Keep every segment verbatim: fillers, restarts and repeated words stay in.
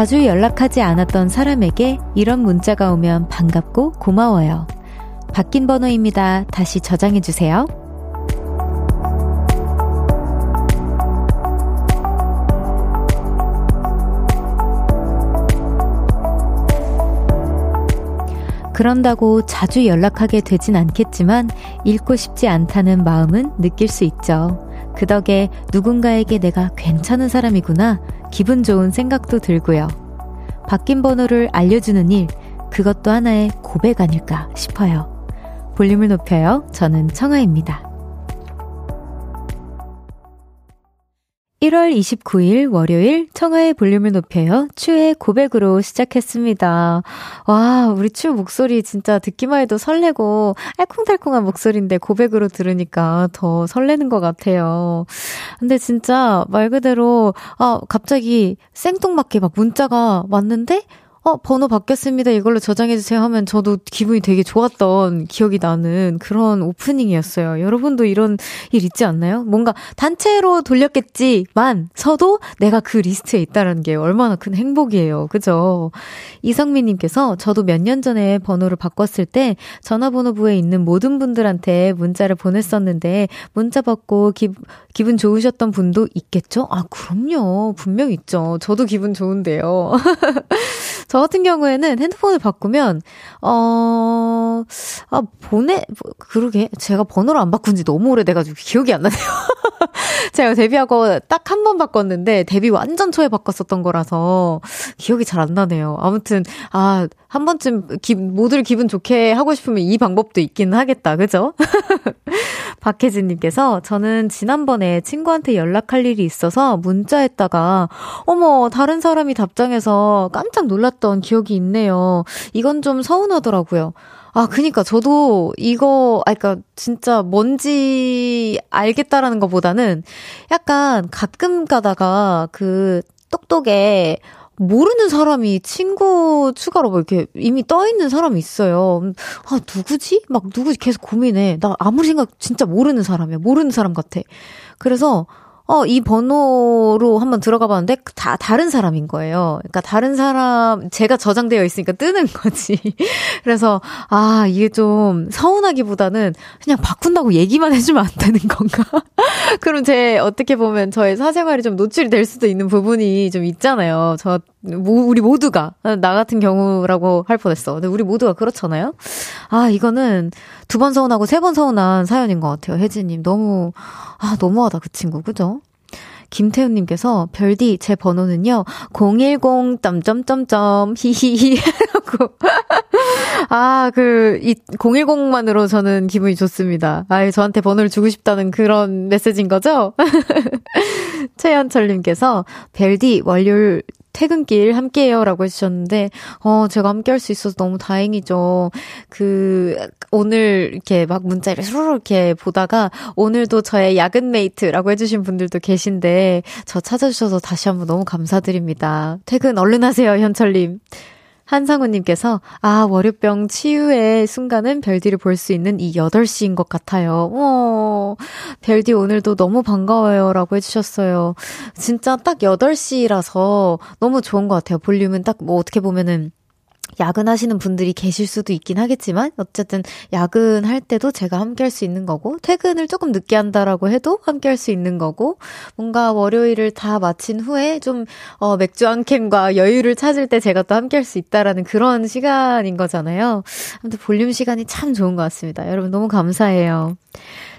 자주 연락하지 않았던 사람에게 이런 문자가 오면 반갑고 고마워요. 바뀐 번호입니다. 다시 저장해주세요. 그런다고 자주 연락하게 되진 않겠지만 잃고 싶지 않다는 마음은 느낄 수 있죠. 그 덕에 누군가에게 내가 괜찮은 사람이구나 기분 좋은 생각도 들고요. 바뀐 번호를 알려주는 일, 그것도 하나의 고백 아닐까 싶어요. 볼륨을 높여요. 저는 청하입니다. 일월 이십구일 월요일 청하의 볼륨을 높여요. 추의 고백으로 시작했습니다. 와, 우리 추 목소리 진짜 듣기만 해도 설레고 알콩달콩한 목소리인데 고백으로 들으니까 더 설레는 것 같아요. 근데 진짜 말 그대로 아 갑자기 생뚱맞게 막 문자가 왔는데 어, 번호 바뀌었습니다. 이걸로 저장해주세요 하면 저도 기분이 되게 좋았던 기억이 나는 그런 오프닝이었어요. 여러분도 이런 일 있지 않나요? 뭔가 단체로 돌렸겠지만 서도 내가 그 리스트에 있다는 게 얼마나 큰 행복이에요. 그죠? 이성민님께서 저도 몇 년 전에 번호를 바꿨을 때 전화번호부에 있는 모든 분들한테 문자를 보냈었는데 문자 받고 기, 기분 좋으셨던 분도 있겠죠? 아, 그럼요. 분명 있죠. 저도 기분 좋은데요. 저 같은 경우에는 핸드폰을 바꾸면 어... 아 보내... 그러게 제가 번호를 안 바꾼 지 너무 오래돼가지고 기억이 안 나네요. 제가 데뷔하고 딱 한 번 바꿨는데 데뷔 완전 초에 바꿨었던 거라서 기억이 잘 안 나네요. 아무튼 아... 한 번쯤 기, 모두를 기분 좋게 하고 싶으면 이 방법도 있긴 하겠다. 그죠? 박혜진님께서 저는 지난번에 친구한테 연락할 일이 있어서 문자했다가 어머 다른 사람이 답장해서 깜짝 놀랐던 기억이 있네요. 이건 좀 서운하더라고요. 아, 그니까, 저도 이거, 아, 그니까, 진짜 뭔지 알겠다라는 것보다는 약간 가끔 가다가 그 똑똑에 모르는 사람이 친구 추가로 뭐 이렇게 이미 떠있는 사람이 있어요. 아, 누구지? 막 누구지? 계속 고민해. 나 아무리 생각 진짜 모르는 사람이야. 모르는 사람 같아. 그래서 어, 이 번호로 한번 들어가 봤는데 다 다른 사람인 거예요. 그러니까 다른 사람 제가 저장되어 있으니까 뜨는 거지. 그래서 아, 이게 좀 서운하기보다는 그냥 바꾼다고 얘기만 해주면 안 되는 건가? 그럼 제 어떻게 보면 저의 사생활이 좀 노출이 될 수도 있는 부분이 좀 있잖아요. 저 뭐, 우리 모두가 나 같은 경우라고 할 뻔했어. 근데 우리 모두가 그렇잖아요. 아, 이거는 두 번 서운하고 세 번 서운한 사연인 것 같아요. 혜진님 너무 아 너무하다 그 친구. 그죠? 김태훈님께서 별디 제 번호는요 공일공 점점점점 히히히라고 아 그 이 공일공만으로 저는 기분이 좋습니다. 아 저한테 번호를 주고 싶다는 그런 메시지인 거죠? 최현철님께서 별디 월요일 퇴근길 함께해요 라고 해주셨는데 어 제가 함께 할 수 있어서 너무 다행이죠. 그 오늘 이렇게 막 문자를 스르르 이렇게 보다가 오늘도 저의 야근 메이트라고 해주신 분들도 계신데 저 찾아주셔서 다시 한번 너무 감사드립니다. 퇴근 얼른 하세요 현철님. 한상우님께서 아 월요병 치유의 순간은 별디를 볼 수 있는 이 여덟 시인 것 같아요. 어, 별디 오늘도 너무 반가워요 라고 해주셨어요. 진짜 딱 여덟 시라서 너무 좋은 것 같아요. 볼륨은 딱 뭐 어떻게 보면은 야근하시는 분들이 계실 수도 있긴 하겠지만 어쨌든 야근할 때도 제가 함께 할 수 있는 거고 퇴근을 조금 늦게 한다라고 해도 함께 할 수 있는 거고 뭔가 월요일을 다 마친 후에 좀 어, 맥주 한 캔과 여유를 찾을 때 제가 또 함께 할 수 있다라는 그런 시간인 거잖아요. 아무튼 볼륨 시간이 참 좋은 것 같습니다. 여러분 너무 감사해요.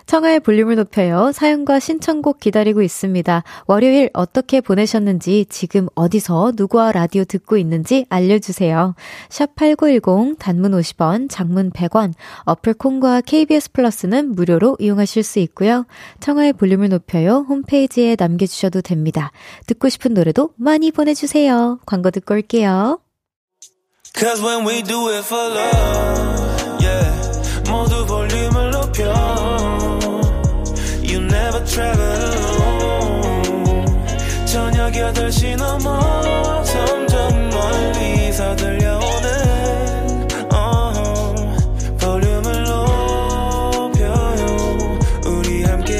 청하의 볼륨을 높여요. 사연과 신청곡 기다리고 있습니다. 월요일 어떻게 보내셨는지 지금 어디서 누구와 라디오 듣고 있는지 알려주세요. 샵 팔구일공 단문 오십 원, 장문 백 원, 어플 콩과 케이비에스 플러스는 무료로 이용하실 수 있고요. 청하의 볼륨을 높여요. 홈페이지에 남겨주셔도 됩니다. 듣고 싶은 노래도 많이 보내주세요. 광고 듣고 올게요. Cause when we do it for love, yeah, 모두 볼륨을 높여 Travel alone. 저녁 여덟 시 넘어 점점 멀리서 들려오는 uh-huh. 볼륨을 높여요 우리 함께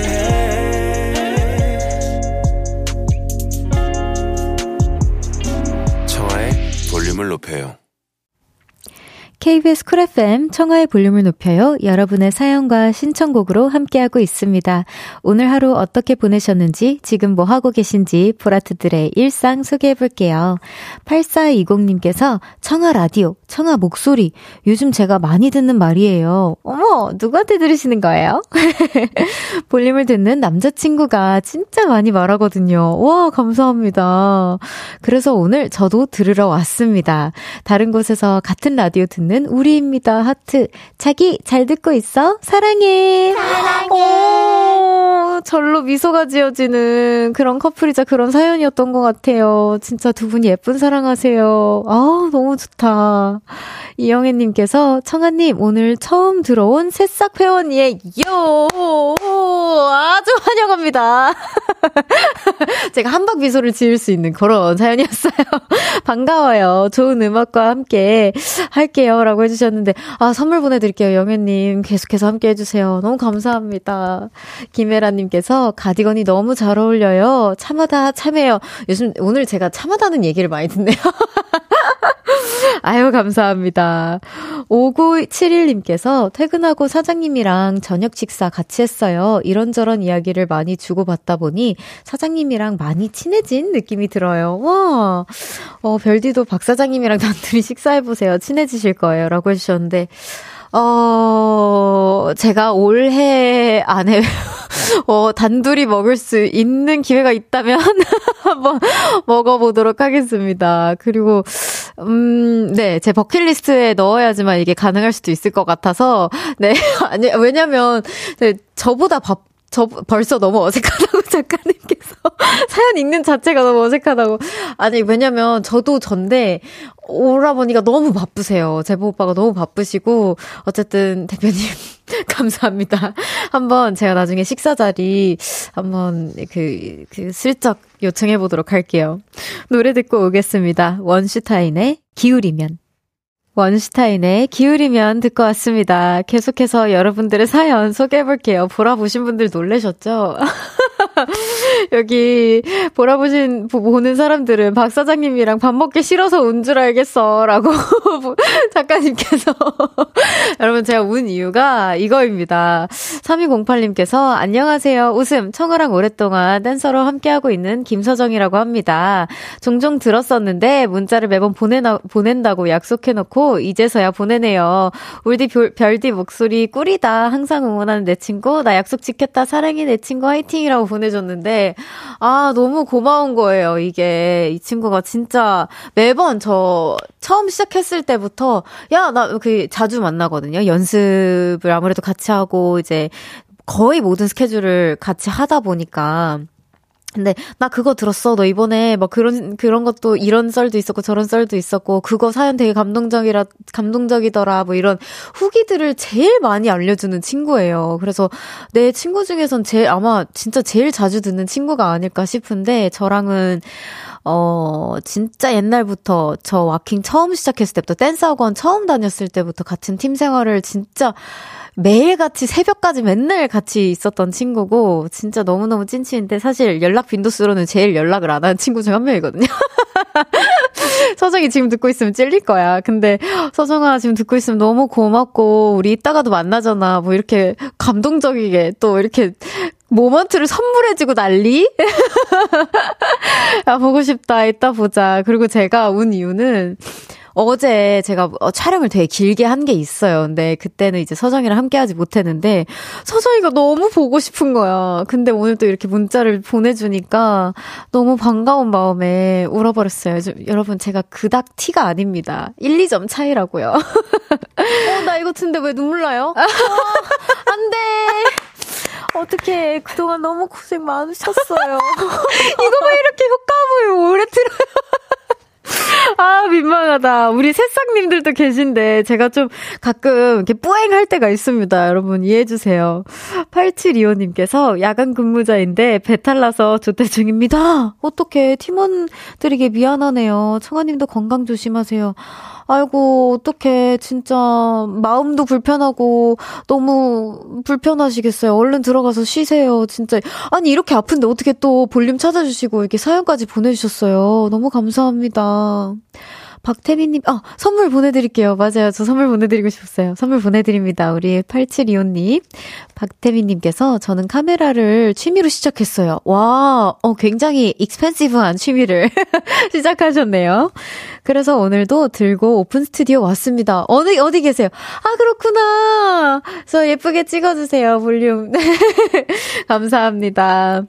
청하의 케이비에스 쿨 에프엠 청하의 볼륨을 높여요. 여러분의 사연과 신청곡으로 함께하고 있습니다. 오늘 하루 어떻게 보내셨는지, 지금 뭐 하고 계신지 보라트들의 일상 소개해볼게요. 팔사이공님께서 청하 라디오, 청하 목소리, 요즘 제가 많이 듣는 말이에요. 어머, 누구한테 들으시는 거예요? 볼륨을 듣는 남자친구가 진짜 많이 말하거든요. 와, 감사합니다. 그래서 오늘 저도 들으러 왔습니다. 다른 곳에서 같은 라디오 듣는 우리입니다. 하트. 자기 잘 듣고 있어? 사랑해. 사랑해. 오, 절로 미소가 지어지는 그런 커플이자 그런 사연이었던 것 같아요. 진짜 두 분이 예쁜 사랑하세요. 아, 너무 좋다. 이영애님께서 청하님 오늘 처음 들어온 새싹 회원이에요. 아주 환영합니다. 제가 한박 미소를 지을 수 있는 그런 사연이었어요. 반가워요. 좋은 음악과 함께 할게요 라고 해주셨는데, 아, 선물 보내드릴게요. 영애님 계속해서 함께 해주세요. 너무 감사합니다. 김혜라님께서 가디건이 너무 잘 어울려요. 참하다 참해요. 요즘 오늘 제가 참하다는 얘기를 많이 듣네요. 아유, 감사합니다. 오구칠일님께서 퇴근하고 사장님이랑 저녁 식사 같이 했어요. 이런저런 이야기를 많이 주고받다 보니 사장님이랑 많이 친해진 느낌이 들어요. 와, 어, 별디도 박 사장님이랑 단둘이 식사해보세요. 친해지실 거예요. 라고 해주셨는데, 어, 제가 올해 안에, 어, 단둘이 먹을 수 있는 기회가 있다면 한번 먹어보도록 하겠습니다. 그리고, 음, 네, 제 버킷리스트에 넣어야지만 이게 가능할 수도 있을 것 같아서, 네, 아니, 왜냐면, 네, 저보다 밥, 저 벌써 너무 어색하다고 작가님께서 사연 읽는 자체가 너무 어색하다고. 아니, 왜냐면 저도 전데 오라버니가 너무 바쁘세요. 제보 오빠가 너무 바쁘시고. 어쨌든 대표님 감사합니다. 한번 제가 나중에 식사 자리 한번 그, 그 슬쩍 요청해 보도록 할게요. 노래 듣고 오겠습니다. 원슈타인의 기울이면. 원슈타인의 기울이면 듣고 왔습니다. 계속해서 여러분들의 사연 소개해볼게요. 보라보신 분들 놀라셨죠? 여기 보라보신 보는 사람들은 박 사장님이랑 밥 먹기 싫어서 운 줄 알겠어 라고 작가님께서 여러분, 제가 운 이유가 이거입니다. 삼이공팔님께서 안녕하세요. 웃음 청하랑 오랫동안 댄서로 함께하고 있는 김서정이라고 합니다. 종종 들었었는데 문자를 매번 보내나, 보낸다고 약속해놓고 이제서야 보내네요. 울디 별, 별디 목소리 꿀이다. 항상 응원하는 내 친구. 나 약속 지켰다. 사랑해 내 친구 화이팅이라고 보내줬는데, 아, 너무 고마운 거예요. 이게 이 친구가 진짜 매번 저 처음 시작했을 때부터, 야, 나 그 자주 만나거든요. 연습을 아무래도 같이 하고 이제 거의 모든 스케줄을 같이 하다 보니까, 근데 나 그거 들었어. 너 이번에 막 그런 그런 것도 이런 썰도 있었고 저런 썰도 있었고 그거 사연 되게 감동적이라 감동적이더라. 뭐 이런 후기들을 제일 많이 알려주는 친구예요. 그래서 내 친구 중에선 제일 아마 진짜 제일 자주 듣는 친구가 아닐까 싶은데, 저랑은 어 진짜 옛날부터 저 왁킹 처음 시작했을 때부터 댄스 학원 처음 다녔을 때부터 같은 팀 생활을 진짜 매일같이 새벽까지 맨날 같이 있었던 친구고 진짜 너무너무 찐친인데, 사실 연락 빈도수로는 제일 연락을 안 하는 친구 중 한 명이거든요. 서정이 지금 듣고 있으면 찔릴 거야. 근데 서정아 지금 듣고 있으면 너무 고맙고 우리 이따가도 만나잖아. 뭐 이렇게 감동적이게 또 이렇게 모먼트를 선물해주고 난리? 아, 보고 싶다. 이따 보자. 그리고 제가 운 이유는 어제 제가 촬영을 되게 길게 한 게 있어요. 근데 그때는 이제 서정이랑 함께하지 못했는데 서정이가 너무 보고 싶은 거야. 근데 오늘 또 이렇게 문자를 보내주니까 너무 반가운 마음에 울어버렸어요. 좀, 여러분 제가 그닥 티가 아닙니다. 일, 이점 차이라고요. 어, 나 이거 듣는데 왜 눈물 나요? 어, 안 돼. 어떡해. 그동안 너무 고생 많으셨어요. 이거 왜 이렇게 효과음을 오래 틀어요? 아, 민망하다. 우리 새싹님들도 계신데 제가 좀 가끔 이렇게 뿌앵할 때가 있습니다. 여러분 이해해주세요. 팔칠이오님께서 야간 근무자인데 배탈나서 조퇴 중입니다. 어떡해. 팀원들에게 미안하네요. 청하님도 건강 조심하세요. 아이고, 어떡해. 진짜 마음도 불편하고 너무 불편하시겠어요. 얼른 들어가서 쉬세요. 진짜. 아니, 이렇게 아픈데 어떻게 또 볼륨 찾아주시고 이렇게 사연까지 보내주셨어요. 너무 감사합니다. 박태민님, 어, 선물 보내드릴게요. 맞아요. 저 선물 보내드리고 싶었어요. 선물 보내드립니다. 우리 팔칠이오님. 박태민님께서 저는 카메라를 취미로 시작했어요. 와, 어, 굉장히 익스펜시브한 취미를 시작하셨네요. 그래서 오늘도 들고 오픈 스튜디오 왔습니다. 어디, 어디 계세요? 아, 그렇구나. 저 예쁘게 찍어주세요. 볼륨. 감사합니다.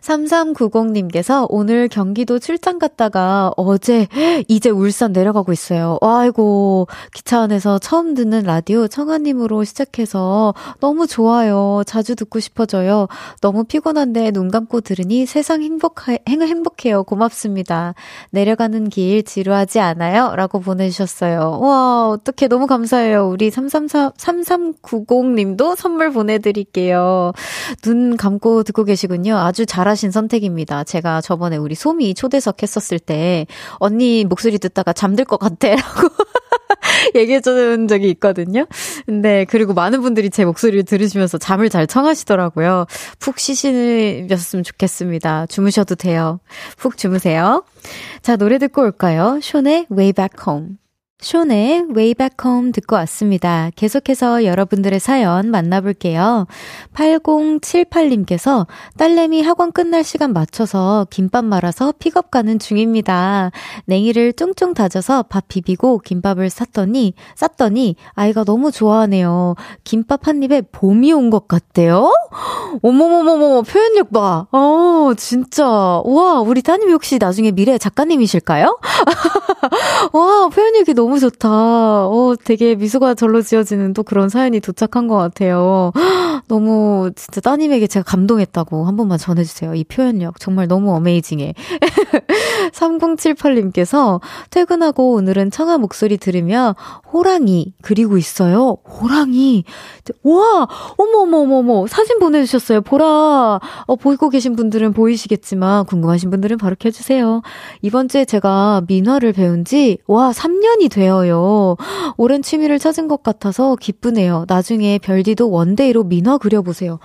삼삼구공님께서 오늘 경기도 출장 갔다가 어제 이제 울산 내려가고 있어요. 아이고, 기차 안에서 처음 듣는 라디오 청하님으로 시작해서 너무 좋아요. 자주 듣고 싶어져요. 너무 피곤한데 눈 감고 들으니 세상 행복해, 행복해요. 고맙습니다. 내려가는 길 지루하지 않아요? 라고 보내주셨어요. 와, 어떡해. 너무 감사해요. 우리 삼삼구공님도 선물 보내드릴게요. 눈 감고 듣고 계시군요. 아주 잘하신 선택입니다. 제가 저번에 우리 소미 초대석 했었을 때 언니 목소리 듣다가 잠들 것 같아 라고 얘기해준 적이 있거든요. 근데 그리고 많은 분들이 제 목소리를 들으시면서 잠을 잘 청하시더라고요. 푹 쉬시셨으면 좋겠습니다. 주무셔도 돼요. 푹 주무세요. 자, 노래 듣고 올까요? 숀의 Way Back Home. 숀의 Way Back Home 듣고 왔습니다. 계속해서 여러분들의 사연 만나볼게요. 팔공칠팔님께서 딸내미 학원 끝날 시간 맞춰서 김밥 말아서 픽업 가는 중입니다. 냉이를 쫑쫑 다져서 밥 비비고 김밥을 쌌더니 쌌더니 아이가 너무 좋아하네요. 김밥 한 입에 봄이 온 것 같대요? 어머머머머, 표현력 봐. 어, 진짜. 와, 우리 따님이 혹시 나중에 미래 작가님이실까요? 와, 표현력이 너무 너무 좋다. 어, 되게 미소가 절로 지어지는 또 그런 사연이 도착한 것 같아요. 헉, 너무 진짜 따님에게 제가 감동했다고 한 번만 전해주세요. 이 표현력 정말 너무 어메이징해. 삼공칠팔님께서 퇴근하고 오늘은 청아 목소리 들으며 호랑이 그리고 있어요. 호랑이. 와, 어머머머머, 사진 보내주셨어요. 보라. 어, 보고 계신 분들은 보이시겠지만 궁금하신 분들은 바로 켜주세요. 이번 주에 제가 민화를 배운 지 와, 삼 년이 되어요. 오랜 취미를 찾은 것 같아서 기쁘네요. 나중에 별디도 원데이로 민화 그려보세요.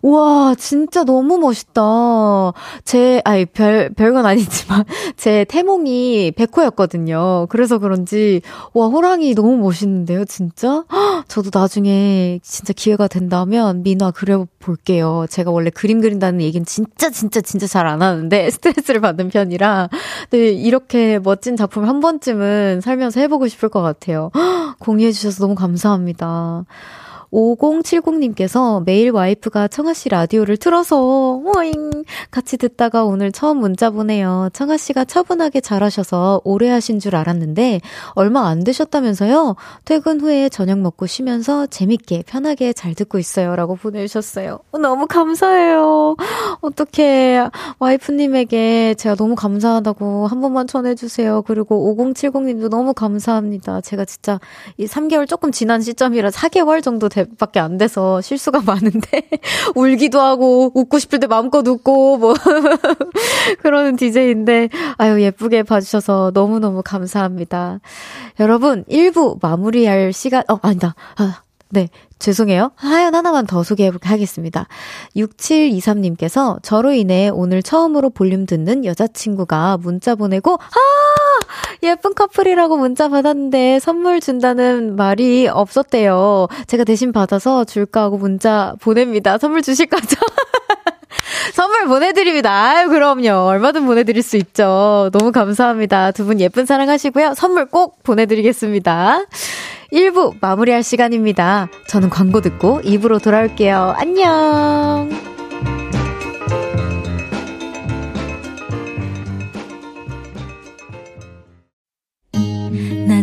와, 진짜 너무 멋있다. 제, 아니, 별, 별건 아니지만, 제 태몽이 백호였거든요. 그래서 그런지, 와, 호랑이 너무 멋있는데요, 진짜? 헉, 저도 나중에 진짜 기회가 된다면 민화 그려볼게요. 제가 원래 그림 그린다는 얘기는 진짜, 진짜, 진짜 잘 안 하는데, 스트레스를 받는 편이라. 근데 이렇게 멋진 작품을 한 번쯤은 살면서 해보고 싶을 것 같아요. 헉, 공유해주셔서 너무 감사합니다. 오공칠공님께서 매일 와이프가 청아씨 라디오를 틀어서 오잉 같이 듣다가 오늘 처음 문자 보내요. 청아씨가 차분하게 잘하셔서 오래 하신 줄 알았는데 얼마 안 되셨다면서요. 퇴근 후에 저녁 먹고 쉬면서 재밌게 편하게 잘 듣고 있어요. 라고 보내주셨어요. 너무 감사해요. 어떡해. 와이프님에게 제가 너무 감사하다고 한 번만 전해주세요. 그리고 오공칠공님도 너무 감사합니다. 제가 진짜 이 삼 개월 조금 지난 시점이라 사 개월 정도 됐 밖에 안 돼서 실수가 많은데 울기도 하고 웃고 싶을 때 마음껏 웃고 뭐 그러는 디제이인데 아유, 예쁘게 봐주셔서 너무너무 감사합니다. 여러분, 일 부 마무리할 시간 어 아니다 아, 네 죄송해요. 사연 하나만 더 소개하겠습니다. 육칠이삼님께서 저로 인해 오늘 처음으로 볼륨 듣는 여자친구가 문자 보내고 아 예쁜 커플이라고 문자 받았는데 선물 준다는 말이 없었대요. 제가 대신 받아서 줄까 하고 문자 보냅니다. 선물 주실 거죠? 선물 보내드립니다. 아유, 그럼요. 얼마든 보내드릴 수 있죠. 너무 감사합니다. 두 분 예쁜 사랑하시고요. 선물 꼭 보내드리겠습니다. 일 부 마무리할 시간입니다. 저는 광고 듣고 이 부로 돌아올게요. 안녕.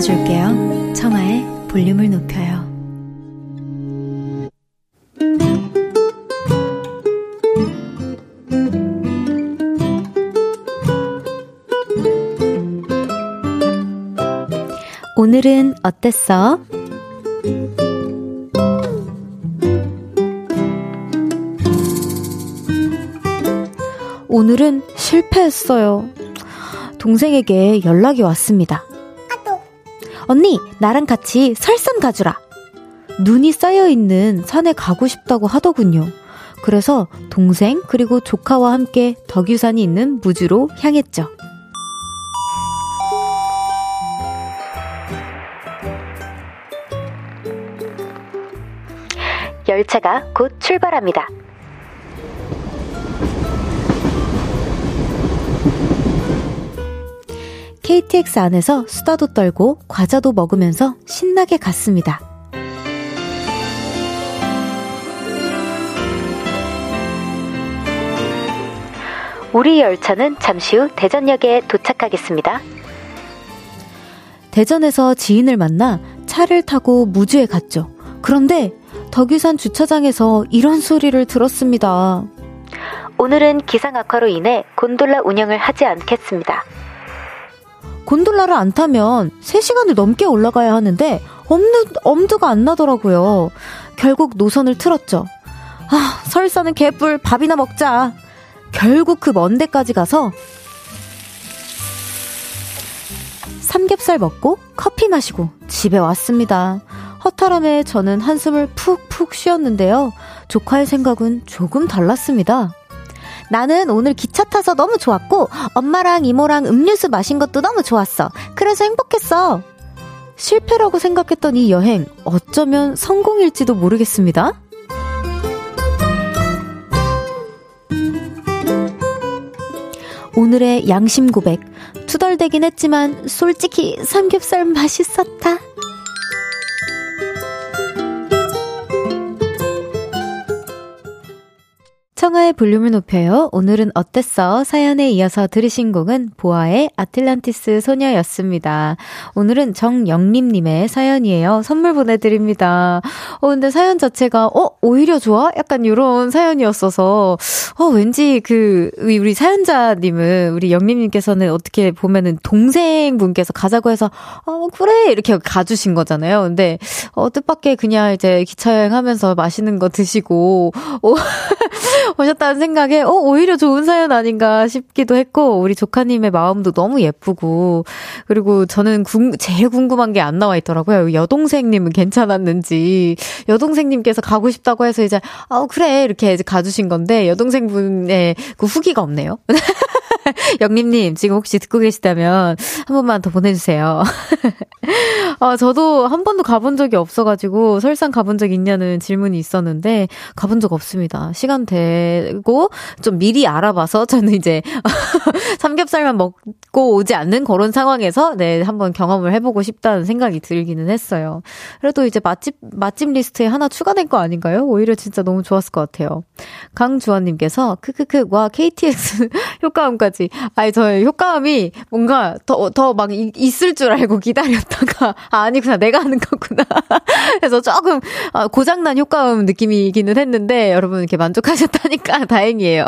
줄게요. 청하의 볼륨을 높여요. 오늘은 어땠어? 오늘은 실패했어요. 동생에게 연락이 왔습니다. 언니, 나랑 같이 설산 가주라. 눈이 쌓여있는 산에 가고 싶다고 하더군요. 그래서 동생 그리고 조카와 함께 덕유산이 있는 무주로 향했죠. 열차가 곧 출발합니다. 케이티엑스 안에서 수다도 떨고 과자도 먹으면서 신나게 갔습니다. 우리 열차는 잠시 후 대전역에 도착하겠습니다. 대전에서 지인을 만나 차를 타고 무주에 갔죠. 그런데 덕유산 주차장에서 이런 소리를 들었습니다. 오늘은 기상 악화로 인해 곤돌라 운영을 하지 않겠습니다. 곤돌라를 안 타면 세 시간을 넘게 올라가야 하는데 엄두, 엄두가 안 나더라고요. 결국 노선을 틀었죠. 아, 설사는 개뿔, 밥이나 먹자. 결국 그 먼 데까지 가서 삼겹살 먹고 커피 마시고 집에 왔습니다. 허탈함에 저는 한숨을 푹푹 쉬었는데요. 조카의 생각은 조금 달랐습니다. 나는 오늘 기차 타서 너무 좋았고 엄마랑 이모랑 음료수 마신 것도 너무 좋았어. 그래서 행복했어. 실패라고 생각했던 이 여행, 어쩌면 성공일지도 모르겠습니다. 오늘의 양심 고백. 투덜대긴 했지만 솔직히 삼겹살 맛있었다. 청하의 볼륨을 높여요. 오늘은 어땠어? 사연에 이어서 들으신 곡은 보아의 아틀란티스 소녀였습니다. 오늘은 정영림님의 사연이에요. 선물 보내드립니다. 어, 근데 사연 자체가 어 오히려 좋아? 약간 이런 사연이었어서 어 왠지 그 우리 사연자님은 우리 영림님께서는 어떻게 보면은 동생분께서 가자고 해서 어 그래 이렇게 가주신 거잖아요. 근데 어 뜻밖의 그냥 이제 기차 여행하면서 맛있는 거 드시고 어, 오셨다는 생각에 어, 오히려 좋은 사연 아닌가 싶기도 했고, 우리 조카님의 마음도 너무 예쁘고, 그리고 저는 궁, 제일 궁금한 게 안 나와 있더라고요. 여동생님은 괜찮았는지. 여동생님께서 가고 싶다고 해서 이제 아 그래 이렇게 이제 가주신 건데 여동생분의 그 후기가 없네요. 영림님 지금 혹시 듣고 계시다면 한 번만 더 보내주세요. 아, 저도 한 번도 가본 적이 없어가지고 설상 가본 적 있냐는 질문이 있었는데 가본 적 없습니다. 시간 되고 좀 미리 알아봐서 저는 이제 삼겹살만 먹고 오지 않는 그런 상황에서 네, 한번 경험을 해보고 싶다는 생각이 들기는 했어요. 그래도 이제 맛집 맛집 리스트에 하나 추가된 거 아닌가요? 오히려 진짜 너무 좋았을 것 같아요. 강주원님께서 크크크 와 케이티엑스 효과음까지. 아니 저의 효과음이 뭔가 더 더 막 있을 줄 알고 기다렸다가 아, 아니구나 내가 하는 거구나. 그래서 조금 고장난 효과음 느낌이기는 했는데 여러분 이렇게 만족하셨다니까 다행이에요.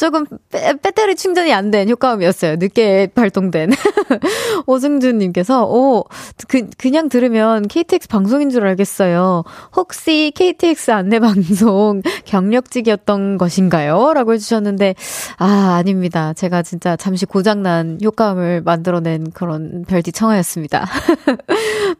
조금 배, 배터리 충전이 안 된 효과음이었어요. 늦게 발동된. 오승준님께서 오 그, 그냥 들으면 케이티엑스 방송인 줄 알겠어요. 혹시 케이티엑스 안내방송 경력직이었던 것인가요? 라고 해주셨는데 아 아닙니다. 제가 진짜 잠시 고장난 효과음을 만들어낸 그런 별디 청하였습니다.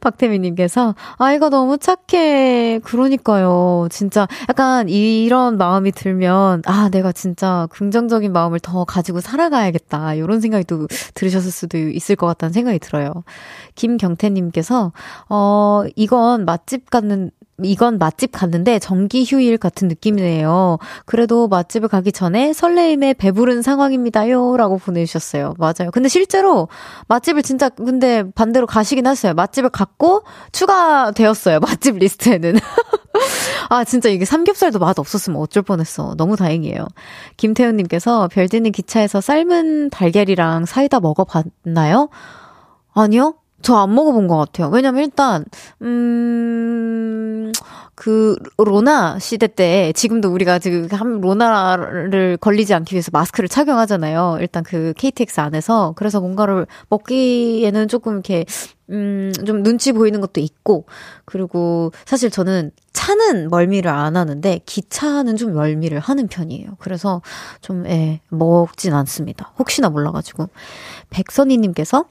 박태민님께서 아이가 너무 착해. 그러니까요. 진짜 약간 이 이런 마음이 들면 아 내가 진짜 긍정적인 마음을 더 가지고 살아가야겠다 이런 생각이 또 들으셨을 수도 있을 것 같다는 생각이 들어요. 김경태님께서 어 이건 맛집 갔는 이건 맛집 갔는데 정기 휴일 같은 느낌이네요. 그래도 맛집을 가기 전에 설레임에 배부른 상황입니다요. 라고 보내주셨어요. 맞아요. 근데 실제로 맛집을 진짜 근데 반대로 가시긴 하셨어요. 맛집을 갔고 추가되었어요. 맛집 리스트에는. 아 진짜 이게 삼겹살도 맛 없었으면 어쩔 뻔했어. 너무 다행이에요. 김태훈님께서 별디는 기차에서 삶은 달걀이랑 사이다 먹어봤나요? 아니요. 저 안 먹어본 것 같아요. 왜냐면 일단 음 그 로나 시대 때 지금도 우리가 지금 로나를 걸리지 않기 위해서 마스크를 착용하잖아요. 일단 그 케이티엑스 안에서. 그래서 뭔가를 먹기에는 조금 이렇게 음, 좀 눈치 보이는 것도 있고, 그리고 사실 저는 차는 멀미를 안 하는데 기차는 좀 멀미를 하는 편이에요. 그래서 좀 예, 먹진 않습니다. 혹시나 몰라가지고. 백선희님께서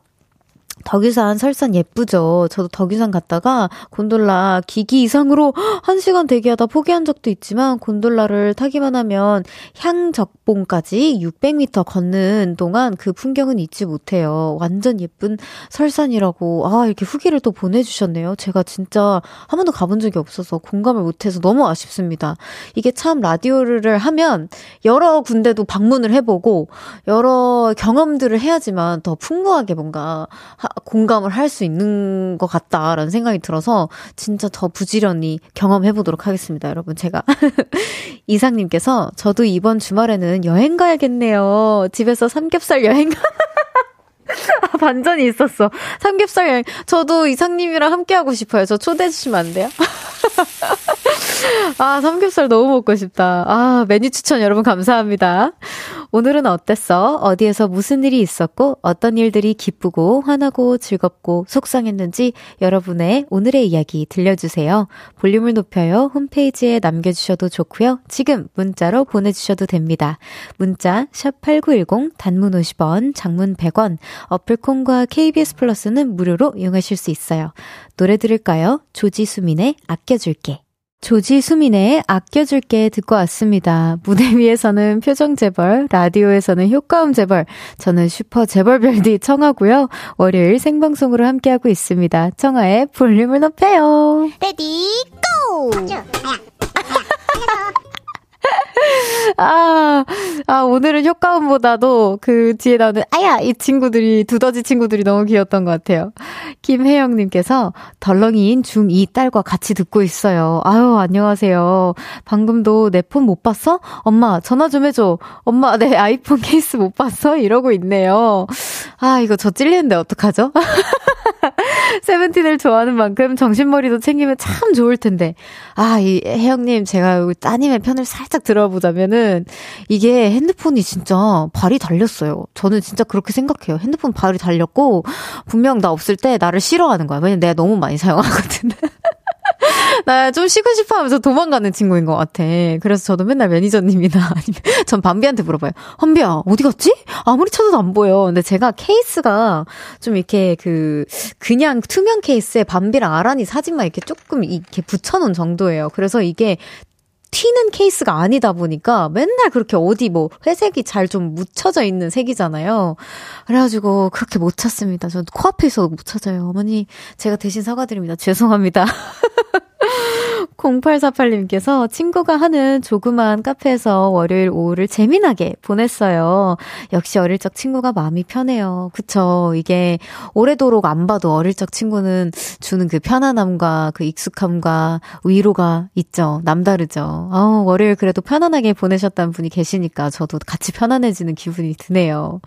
덕유산 설산 예쁘죠. 저도 덕유산 갔다가 곤돌라 기기 이상으로 한 시간 대기하다 포기한 적도 있지만 곤돌라를 타기만 하면 향적봉까지 육백 미터 걷는 동안 그 풍경은 잊지 못해요. 완전 예쁜 설산이라고 아 이렇게 후기를 또 보내주셨네요. 제가 진짜 한 번도 가본 적이 없어서 공감을 못해서 너무 아쉽습니다. 이게 참 라디오를 하면 여러 군데도 방문을 해보고 여러 경험들을 해야지만 더 풍부하게 뭔가 공감을 할 수 있는 것 같다라는 생각이 들어서 진짜 더 부지런히 경험해보도록 하겠습니다. 여러분 제가 이상님께서 저도 이번 주말에는 여행 가야겠네요. 집에서 삼겹살 여행 아, 반전이 있었어. 삼겹살 여행 저도 이상님이랑 함께하고 싶어요. 저 초대해주시면 안 돼요? 아 삼겹살 너무 먹고 싶다. 아 메뉴 추천 여러분 감사합니다. 오늘은 어땠어? 어디에서 무슨 일이 있었고 어떤 일들이 기쁘고 화나고 즐겁고 속상했는지 여러분의 오늘의 이야기 들려주세요. 볼륨을 높여요 홈페이지에 남겨주셔도 좋고요. 지금 문자로 보내주셔도 됩니다. 문자 샵팔구일공 단문 오십 원 장문 백 원 어플콘과 케이비에스 플러스는 무료로 이용하실 수 있어요. 노래 들을까요? 조지수민의 아껴줄게. 조지수민의 아껴줄게 듣고 왔습니다. 무대 위에서는 표정 재벌, 라디오에서는 효과음 재벌, 저는 슈퍼 재벌별디 청하고요. 월요일 생방송으로 함께하고 있습니다. 청하의 볼륨을 높여요. 레디 고! 아, 아, 오늘은 효과음보다도 그 뒤에 나오는 아야! 이 친구들이, 두더지 친구들이 너무 귀여웠던 것 같아요. 김혜영님께서 덜렁이인 중이 딸과 같이 듣고 있어요. 아유, 안녕하세요. 방금도 내 폰 못 봤어? 엄마, 전화 좀 해줘. 엄마, 내 아이폰 케이스 못 봤어? 이러고 있네요. 아, 이거 저 찔리는데 어떡하죠? 세븐틴을 좋아하는 만큼 정신머리도 챙기면 참 좋을 텐데. 아, 이 혜영님, 제가 우리 따님의 편을 살짝 들어보자면은 이게 핸드폰이 진짜 발이 달렸어요. 저는 진짜 그렇게 생각해요. 핸드폰 발이 달렸고 분명 나 없을 때 나를 싫어하는 거야. 왜냐면 내가 너무 많이 사용하거든. 나 좀 쉬고 싶어 하면서 도망가는 친구인 것 같아. 그래서 저도 맨날 매니저님이나 아니면 전 밤비한테 물어봐요. 한비야 어디 갔지? 아무리 찾아도 안 보여. 근데 제가 케이스가 좀 이렇게 그 그냥 투명 케이스에 밤비랑 아란이 사진만 이렇게 조금 이렇게 붙여놓은 정도예요. 그래서 이게 튀는 케이스가 아니다 보니까 맨날 그렇게 어디 뭐 회색이 잘 좀 묻혀져 있는 색이잖아요. 그래가지고 그렇게 못 찾습니다. 저 코앞에 있어도 못 찾아요. 어머니 제가 대신 사과드립니다. 죄송합니다. 공팔사팔님께서 친구가 하는 조그만 카페에서 월요일 오후를 재미나게 보냈어요. 역시 어릴 적 친구가 마음이 편해요. 그쵸. 이게 오래도록 안 봐도 어릴 적 친구는 주는 그 편안함과 그 익숙함과 위로가 있죠. 남다르죠. 아우, 월요일 그래도 편안하게 보내셨다는 분이 계시니까 저도 같이 편안해지는 기분이 드네요.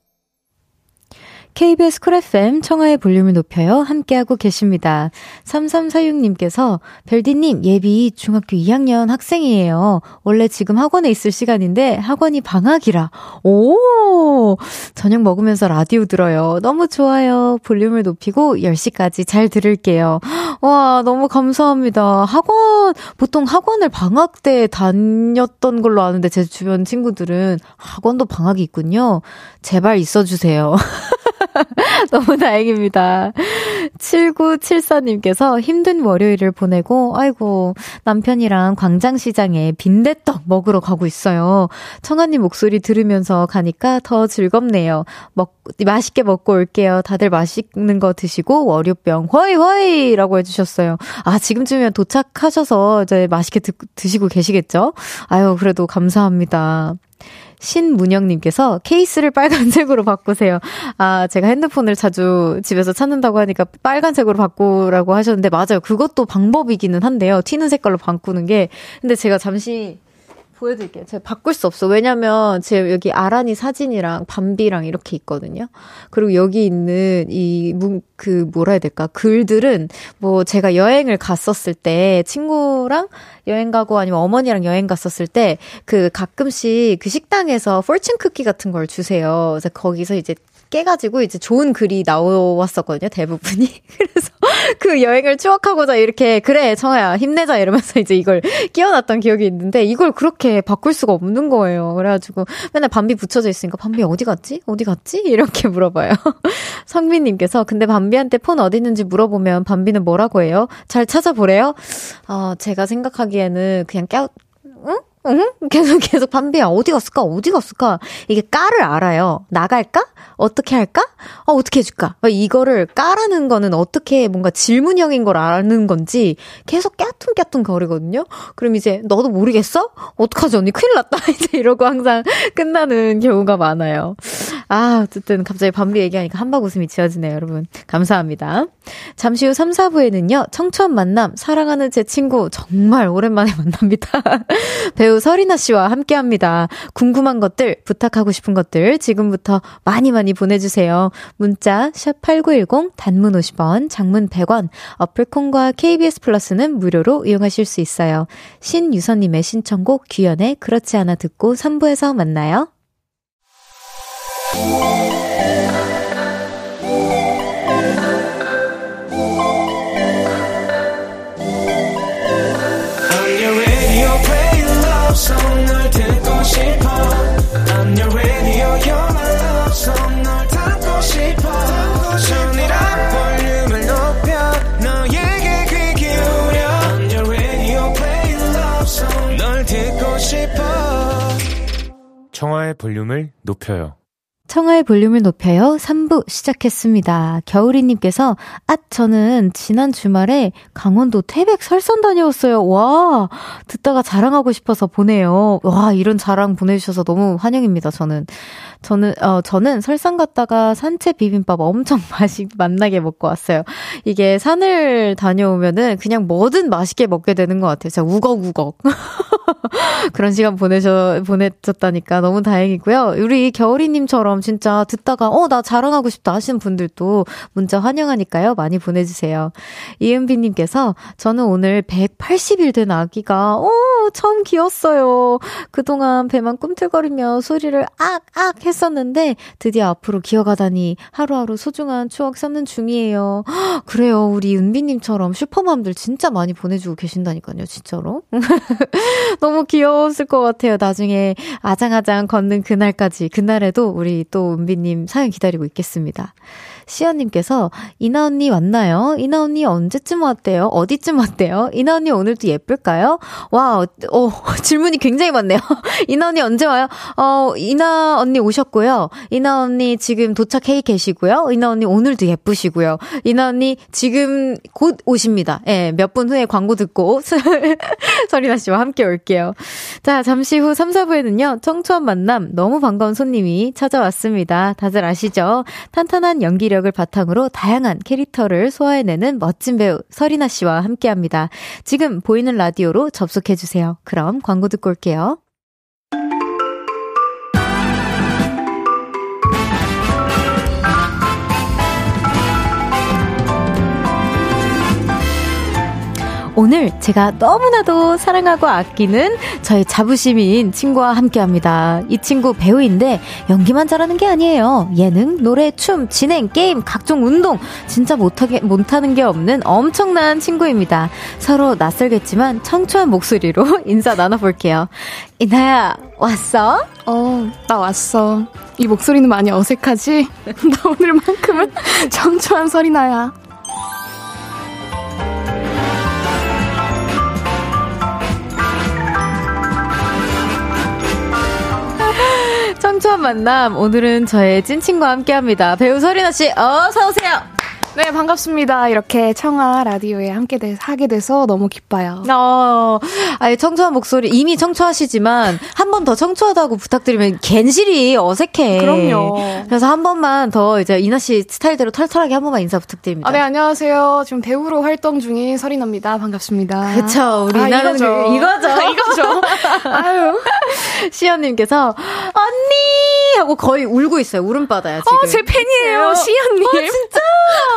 케이비에스 쿨 에프엠 청하의 볼륨을 높여요. 함께하고 계십니다. 삼삼사육 님께서 별디님 예비 중학교 이 학년 학생이에요. 원래 지금 학원에 있을 시간인데 학원이 방학이라. 오! 저녁 먹으면서 라디오 들어요. 너무 좋아요. 볼륨을 높이고 열 시까지 잘 들을게요. 와, 너무 감사합니다. 학원, 보통 학원을 방학 때 다녔던 걸로 아는데 제 주변 친구들은 학원도 방학이 있군요. 제발 있어주세요. 너무 다행입니다. 칠구칠사 님께서 힘든 월요일을 보내고 아이고 남편이랑 광장시장에 빈대떡 먹으러 가고 있어요. 청하님 목소리 들으면서 가니까 더 즐겁네요. 먹, 맛있게 먹고 올게요. 다들 맛있는 거 드시고 월요병 허이 허이 라고 해주셨어요. 아 지금쯤이면 도착하셔서 이제 맛있게 드, 드시고 계시겠죠? 아유 그래도 감사합니다. 신문영님께서 케이스를 빨간색으로 바꾸세요. 아, 제가 핸드폰을 자주 집에서 찾는다고 하니까 빨간색으로 바꾸라고 하셨는데 맞아요. 그것도 방법이기는 한데요. 튀는 색깔로 바꾸는 게. 근데 제가 잠시 보여드릴게요. 제가 바꿀 수 없어. 왜냐면 지금 여기 아란이 사진이랑 밤비랑 이렇게 있거든요. 그리고 여기 있는 이 문, 그 뭐라 해야 될까? 글들은 뭐 제가 여행을 갔었을 때 친구랑 여행 가고 아니면 어머니랑 여행 갔었을 때 그 가끔씩 그 식당에서 포춘 쿠키 같은 걸 주세요. 그래서 거기서 이제 깨가지고 이제 좋은 글이 나왔었거든요. 대부분이. 그래서 그 여행을 추억하고자 이렇게 그래 청하야 힘내자 이러면서 이제 이걸 끼워놨던 기억이 있는데 이걸 그렇게 바꿀 수가 없는 거예요. 그래가지고 맨날 밤비 붙여져 있으니까 밤비 어디 갔지? 어디 갔지? 이렇게 물어봐요. 성민님께서 근데 밤비한테 폰 어디 있는지 물어보면 밤비는 뭐라고 해요? 잘 찾아보래요? 어, 제가 생각하기에는 그냥 깨... 응? 응? 계속 계속 밤비야 어디 갔을까 어디 갔을까 이게 까를 알아요. 나갈까? 어떻게 할까? 어, 어떻게 해줄까? 이거를 까라는 거는 어떻게 뭔가 질문형인 걸 아는 건지 계속 깨뚱깨뚱 거리거든요. 그럼 이제 너도 모르겠어? 어떡하지 언니 큰일 났다 이제 이러고 항상 끝나는 경우가 많아요. 아 어쨌든 갑자기 밤비 얘기하니까 한박 웃음이 지어지네요. 여러분 감사합니다. 잠시 후 삼, 사 부에는요 청춘 만남 사랑하는 제 친구 정말 오랜만에 만납니다. 배우 설인아 씨와 함께합니다. 궁금한 것들, 부탁하고 싶은 것들 지금부터 많이 많이 보내주세요. 문자 샵 팔구일공, 단문 오십 원, 장문 백 원, 어플콘과 케이비에스 플러스는 무료로 이용하실 수 있어요. 신유선님의 신청곡 귀연의 그렇지 않아 듣고 삼 부에서 만나요. I'm your radio, you're my love song. 널 담고 싶어. Turn it up, 볼륨을 높여. 너에게 귀 기울여. I'm your radio, play love song. 널 듣고 싶어. 청하의 볼륨을 높여요. 청하의 볼륨을 높여요. 삼 부 시작했습니다. 겨울이님께서 아 저는 지난 주말에 강원도 태백 설산 다녀왔어요. 와 듣다가 자랑하고 싶어서 보내요. 와 이런 자랑 보내주셔서 너무 환영입니다. 저는 저는 어 저는 설산 갔다가 산채 비빔밥 엄청 맛이 맛나게 먹고 왔어요. 이게 산을 다녀오면은 그냥 뭐든 맛있게 먹게 되는 것 같아요. 진짜 우걱우걱 그런 시간 보내셔 보내셨다니까 너무 다행이고요. 우리 겨울이님처럼 진짜 듣다가 어, 나 자랑하고 싶다 하시는 분들도 문자 환영하니까요. 많이 보내주세요. 이은비님께서 저는 오늘 백팔십 일 된 아기가 어, 처음 기었어요. 그동안 배만 꿈틀거리며 소리를 악악 했었는데 드디어 앞으로 기어가다니 하루하루 소중한 추억 삼는 중이에요. 헉, 그래요. 우리 은비님처럼 슈퍼맘들 진짜 많이 보내주고 계신다니까요. 진짜로. 너무 귀여웠을 것 같아요. 나중에 아장아장 걷는 그날까지 그날에도 우리 또 은비님 사연 기다리고 있겠습니다. 시연님께서 이나 언니 왔나요? 이나 언니 언제쯤 왔대요? 어디쯤 왔대요? 이나 언니 오늘도 예쁠까요? 와, 어, 질문이 굉장히 많네요. 이나 언니 언제 와요? 어, 이나 언니 오셨고요. 이나 언니 지금 도착해 계시고요. 이나 언니 오늘도 예쁘시고요. 이나 언니 지금 곧 오십니다. 예, 몇 분 후에 광고 듣고 설인아 씨와 함께 올게요. 자, 잠시 후 삼, 사 부에는요. 청초한 만남 너무 반가운 손님이 찾아왔습니다. 다들 아시죠? 탄탄한 연기력 을 바탕으로 다양한 캐릭터를 소화해내는 멋진 배우 설인아 씨와 함께합니다. 지금 보이는 라디오로 접속해주세요. 그럼 광고 듣고 올게요. 오늘 제가 너무나도 사랑하고 아끼는 저의 자부심인 친구와 함께합니다. 이 친구 배우인데 연기만 잘하는 게 아니에요. 예능, 노래, 춤, 진행, 게임, 각종 운동 진짜 못하게, 못하는 게 없는 엄청난 친구입니다. 서로 낯설겠지만 청초한 목소리로 인사 나눠볼게요. 이나야, 왔어? 어, 나 왔어. 이 목소리는 많이 어색하지? 나 오늘만큼은 청초한 설이나야. 청초한 만남, 오늘은 저의 찐친구와 함께합니다. 배우 설인아씨, 어서오세요. 네, 반갑습니다. 이렇게 청하 라디오에 함께 되, 하게 돼서 너무 기뻐요. 어, 아니, 청초한 목소리, 이미 청초하시지만, 한 번 더 청초하다고 부탁드리면, 갠실이 어색해. 그럼요. 그래서 한 번만 더, 이제, 이나 씨 스타일대로 털털하게 한 번만 인사 부탁드립니다. 아, 네, 안녕하세요. 지금 배우로 활동 중인 설인아입니다. 반갑습니다. 그쵸, 우리 이나 아, 이거죠. 이거죠. 이거죠. 아유. 시연님께서, 언니! 하고 거의 울고 있어요. 울음바다야, 지금. 어, 제 팬이에요, 시연님. 어, 진짜!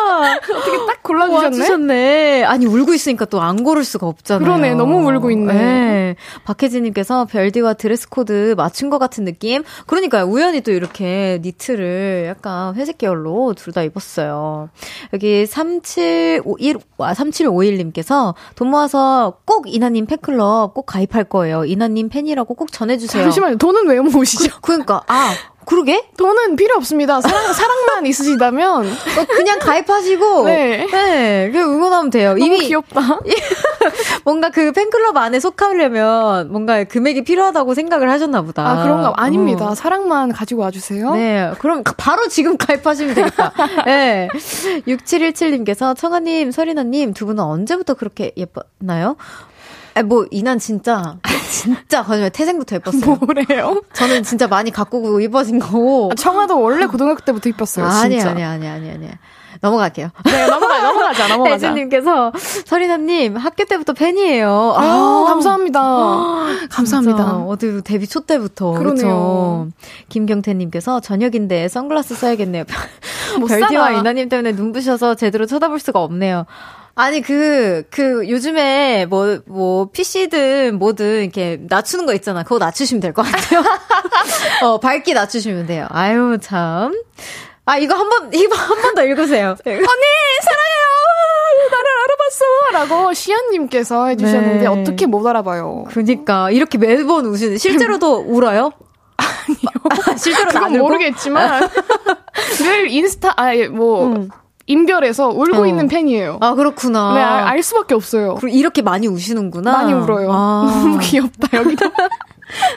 어떻게 딱 골라주셨네. 아니, 울고 있으니까 또 안 고를 수가 없잖아요. 그러네. 너무 울고 있네. 네. 박혜진님께서 별디와 드레스 코드 맞춘 것 같은 느낌? 그러니까요. 우연히 또 이렇게 니트를 약간 회색 계열로 둘 다 입었어요. 여기 삼칠오일, 와, 삼칠오일님께서 돈 모아서 꼭 이나님 팬클럽 꼭 가입할 거예요. 이나님 팬이라고 꼭 전해주세요. 잠시만요. 돈은 왜 모으시죠? 그, 그러니까. 아. 그러게? 돈은 필요 없습니다. 사랑, 사랑만 있으시다면. 어, 그냥 가입하시고. 네. 네. 그냥 응원하면 돼요. 너무 이미. 귀엽다. 뭔가 그 팬클럽 안에 속하려면 뭔가 금액이 필요하다고 생각을 하셨나 보다. 아, 그런가? 아닙니다. 어. 사랑만 가지고 와주세요. 네. 그럼 바로 지금 가입하시면 되겠다. 네. 육칠일칠님께서 청아님, 설인아님 두 분은 언제부터 그렇게 예뻤나요? 아, 뭐, 이난 진짜, 진짜, 거짓말, 태생부터 예뻤어요. 뭐래요? 저는 진짜 많이 갖고 예뻐진 거고. 아, 청아도 원래 고등학교 때부터 예뻤어요, 아, 진짜. 아니, 아니, 아니, 아니. 넘어갈게요. 네, 넘어가, 넘어가자, 넘어가자. 대진님께서, 설인아님, 학교 때부터 팬이에요. 아, 감사합니다. 아, 감사합니다. 어디 데뷔 초 때부터. 그렇죠. 김경태님께서, 저녁인데 선글라스 써야겠네요. 별디와 이나님 때문에 눈부셔서 제대로 쳐다볼 수가 없네요. 아니, 그, 그, 요즘에, 뭐, 뭐, 피씨든 뭐든, 이렇게, 낮추는 거 있잖아. 그거 낮추시면 될 것 같아요. 어, 밝기 낮추시면 돼요. 아유, 참. 아, 이거 한 번, 이거 한 번 더 읽으세요. 언니, 사랑해요! 나를 알아봤어! 라고 시연님께서 해주셨는데, 네. 어떻게 못 알아봐요? 그니까. 이렇게 매번 우시는, 실제로도 울어요? 아니요. 실제로도 안 울고? 그건 모르겠지만, 늘 인스타, 아예 뭐, 음. 인별에서 울고 어. 있는 팬이에요. 아, 그렇구나. 네, 알, 알 수밖에 없어요. 그리고 이렇게 많이 우시는구나. 많이 울어요. 아. 너무 귀엽다, 여기도.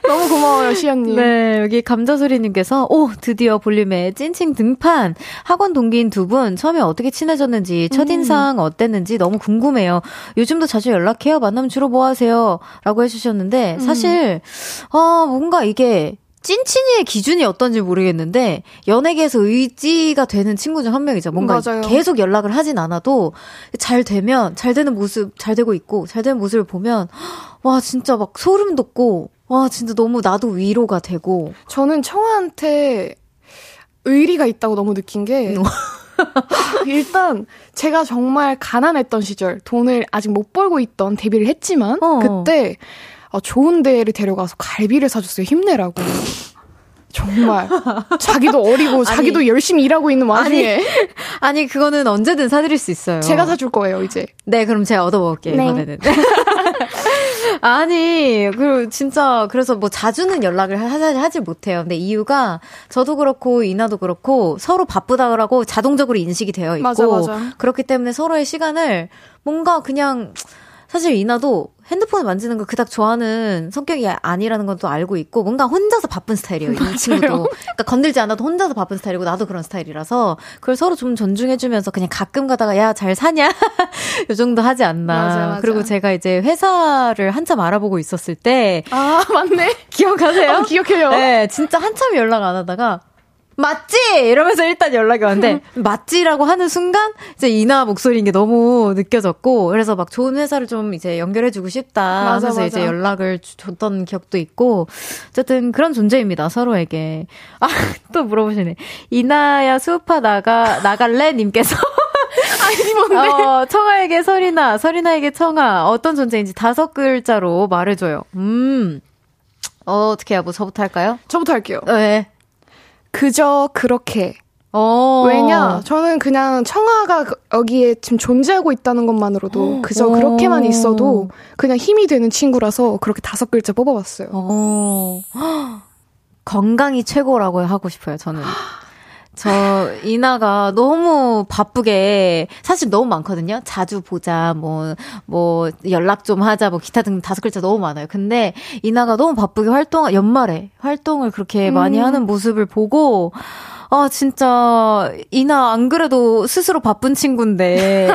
너무 고마워요, 시연님. 네, 여기 감자소리님께서, 오, 드디어 볼륨에 찐칭 등판. 학원 동기인 두 분, 처음에 어떻게 친해졌는지, 첫인상 음. 어땠는지 너무 궁금해요. 요즘도 자주 연락해요. 만나면 주로 뭐 하세요? 라고 해주셨는데, 사실, 음. 아, 뭔가 이게, 찐친이의 기준이 어떤지 모르겠는데 연예계에서 의지가 되는 친구 중 한 명이죠. 뭔가 맞아요. 계속 연락을 하진 않아도 잘 되면 잘 되는 모습, 잘 되고 있고 잘 되는 모습을 보면 와 진짜 막 소름 돋고 와 진짜 너무 나도 위로가 되고 저는 청아한테 의리가 있다고 너무 느낀 게 일단 제가 정말 가난했던 시절 돈을 아직 못 벌고 있던 데뷔를 했지만 어. 그때 어, 좋은 데를 데려가서 갈비를 사줬어요. 힘내라고. 정말. 자기도 어리고, 아니, 자기도 열심히 일하고 있는 와중에. 아니, 아니, 그거는 언제든 사드릴 수 있어요. 제가 사줄 거예요, 이제. 네, 그럼 제가 얻어먹을게요, 네. 이번에는. 아니, 그, 진짜, 그래서 뭐 자주는 연락을 하, 하지 못해요. 근데 이유가 저도 그렇고, 이나도 그렇고, 서로 바쁘다고 자동적으로 인식이 되어 있고. 맞아, 맞아. 그렇기 때문에 서로의 시간을 뭔가 그냥, 사실 이나도 핸드폰을 만지는 걸 그닥 좋아하는 성격이 아니라는 건 또 알고 있고 뭔가 혼자서 바쁜 스타일이에요. 맞아요. 이 친구도. 그러니까 건들지 않아도 혼자서 바쁜 스타일이고 나도 그런 스타일이라서 그걸 서로 좀 존중해주면서 그냥 가끔 가다가 야, 잘 사냐? 요 정도 하지 않나. 맞아, 맞아. 그리고 제가 이제 회사를 한참 알아보고 있었을 때 아, 맞네. 기억하세요? 어, 기억해요. 네, 진짜 한참 연락 안 하다가 맞지! 이러면서 일단 연락이 왔는데 맞지라고 하는 순간 이제 이나 목소리인 게 너무 느껴졌고 그래서 막 좋은 회사를 좀 이제 연결해주고 싶다 하면서 이제 연락을 줬던 기억도 있고 어쨌든 그런 존재입니다. 서로에게. 아, 또 물어보시네. 이나야 수업하 나가 나갈래? 님께서 아이디 뭔데? 어, 청하에게 설이나, 설이나에게 청하. 어떤 존재인지 다섯 글자로 말해줘요. 음. 어, 어떻게 해요? 뭐 저부터 할까요? 저부터 할게요. 네. 그저 그렇게. 어. 왜냐? 저는 그냥 청하가 여기에 지금 존재하고 있다는 것만으로도 그저 오. 그렇게만 있어도 그냥 힘이 되는 친구라서 그렇게 다섯 글자 뽑아봤어요. 어. 건강이 최고라고 하고 싶어요, 저는. 저 이나가 너무 바쁘게 사실 너무 많거든요. 자주 보자, 뭐, 뭐 연락 좀 하자, 뭐 기타 등 다섯 글자 너무 많아요. 근데 이나가 너무 바쁘게 활동 연말에 활동을 그렇게 음. 많이 하는 모습을 보고 아 진짜 이나 안 그래도 스스로 바쁜 친구인데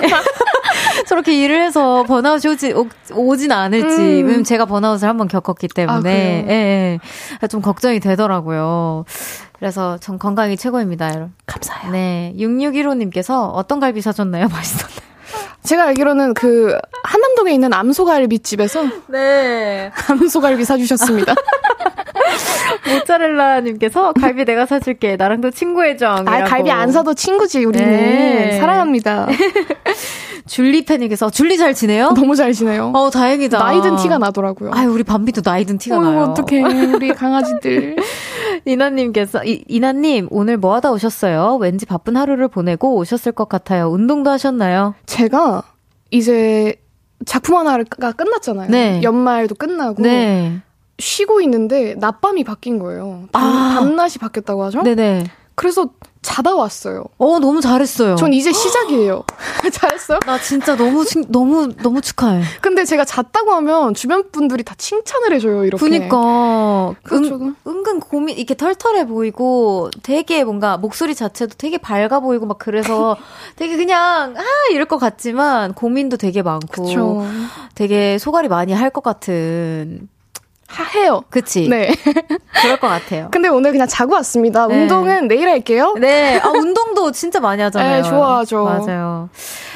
저렇게 일을 해서 번아웃이 오지, 오, 오진 않을지. 음. 제가 번아웃을 한번 겪었기 때문에 아, 예, 예. 좀 걱정이 되더라고요. 그래서 전 건강이 최고입니다, 여러분. 감사해요. 네, 육육일호님께서 어떤 갈비 사줬나요? 맛있었나요? 제가 알기로는 그 한남동에 있는 암소갈비집에서 네 암소갈비 사주셨습니다. 모짜렐라님께서 갈비 내가 사줄게 나랑도 친구해줘. 아 갈비 안 사도 친구지 우리는. 네. 사랑합니다. 줄리 팬님께서 줄리 잘 지내요? 너무 잘 지내요. 어 다행이다. 나이든 티가 나더라고요. 아유 우리 밤비도 나이든 티가 어휴, 나요. 어떡해 우리 강아지들. 이나님께서 이, 이나님 오늘 뭐 하다 오셨어요? 왠지 바쁜 하루를 보내고 오셨을 것 같아요. 운동도 하셨나요? 제가 이제 작품 하나가 끝났잖아요. 네. 연말도 끝나고 네. 쉬고 있는데 낮밤이 바뀐 거예요. 밤, 아. 밤낮이 바뀌었다고 하죠? 네네. 그래서 자다 왔어요. 어 너무 잘했어요. 전 이제 시작이에요. 잘했어요? 나 진짜 너무 너무 너무 축하해. 근데 제가 잤다고 하면 주변 분들이 다 칭찬을 해줘요 이렇게. 그러니까 은, 은근 고민 이렇게 털털해 보이고 되게 뭔가 목소리 자체도 되게 밝아 보이고 막 그래서 되게 그냥 아 이럴 것 같지만 고민도 되게 많고 그쵸. 되게 소갈이 많이 할 것 같은. 해요. 그치? 네. 그럴 것 같아요. 근데 오늘 그냥 자고 왔습니다. 네. 운동은 내일 할게요. 네. 아, 운동도 진짜 많이 하잖아요. 네, 좋아하죠. 맞아요.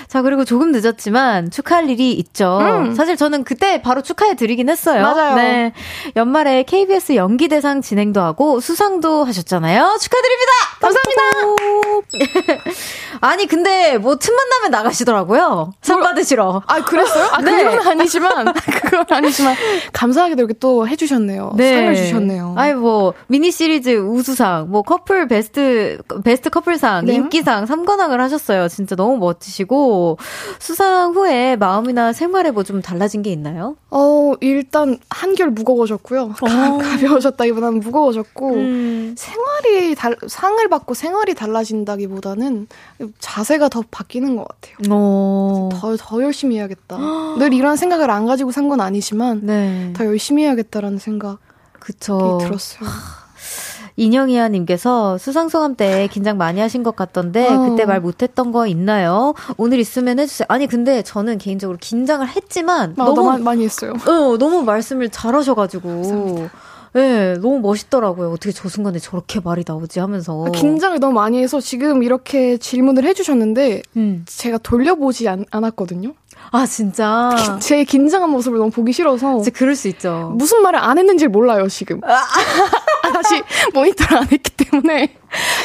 자, 그리고 조금 늦었지만 축하할 일이 있죠. 음. 사실 저는 그때 바로 축하해드리긴 했어요. 맞아요. 네. 연말에 케이비에스 연기대상 진행도 하고 수상도 하셨잖아요. 축하드립니다! 감사합니다! 아니, 근데 뭐 틈만 나면 나가시더라고요. 상 받으시러. 아, 그랬어요? 아, 네. 그건 아니지만. 그건 아니지만. 감사하게도 이렇게 또 해주셨네요. 네. 상을 주셨네요. 아니 뭐 미니 시리즈 우수상, 뭐 커플 베스트 베스트 커플상, 네. 인기상 삼 관왕을 하셨어요. 진짜 너무 멋지시고 수상 후에 마음이나 생활에 뭐 좀 달라진 게 있나요? 어 일단 한결 무거워졌고요. 가, 가벼워졌다기보다는 무거워졌고 음. 생활이 달, 상을 받고 생활이 달라진다기보다는 자세가 더 바뀌는 것 같아요. 더, 더 열심히 해야겠다. 늘 이런 생각을 안 가지고 산 건 아니지만 네. 더 열심히 해야겠다. 라는 생각이 그쵸. 들었어요. 인형이야님께서 수상소감 때 긴장 많이 하신 것 같던데 어. 그때 말 못했던 거 있나요? 오늘 있으면 해주세요. 아니 근데 저는 개인적으로 긴장을 했지만 아, 너무 나, 많이 했어요. 어, 너무 말씀을 잘하셔가지고 감사합니다. 네, 너무 멋있더라고요. 어떻게 저 순간에 저렇게 말이 나오지 하면서. 긴장을 너무 많이 해서 지금 이렇게 질문을 해주셨는데 음. 제가 돌려보지 않, 않았거든요. 아 진짜 기, 제 긴장한 모습을 너무 보기 싫어서 진짜 그럴 수 있죠. 무슨 말을 안 했는지 몰라요 지금. 다시 모니터를 안 했기 때문에.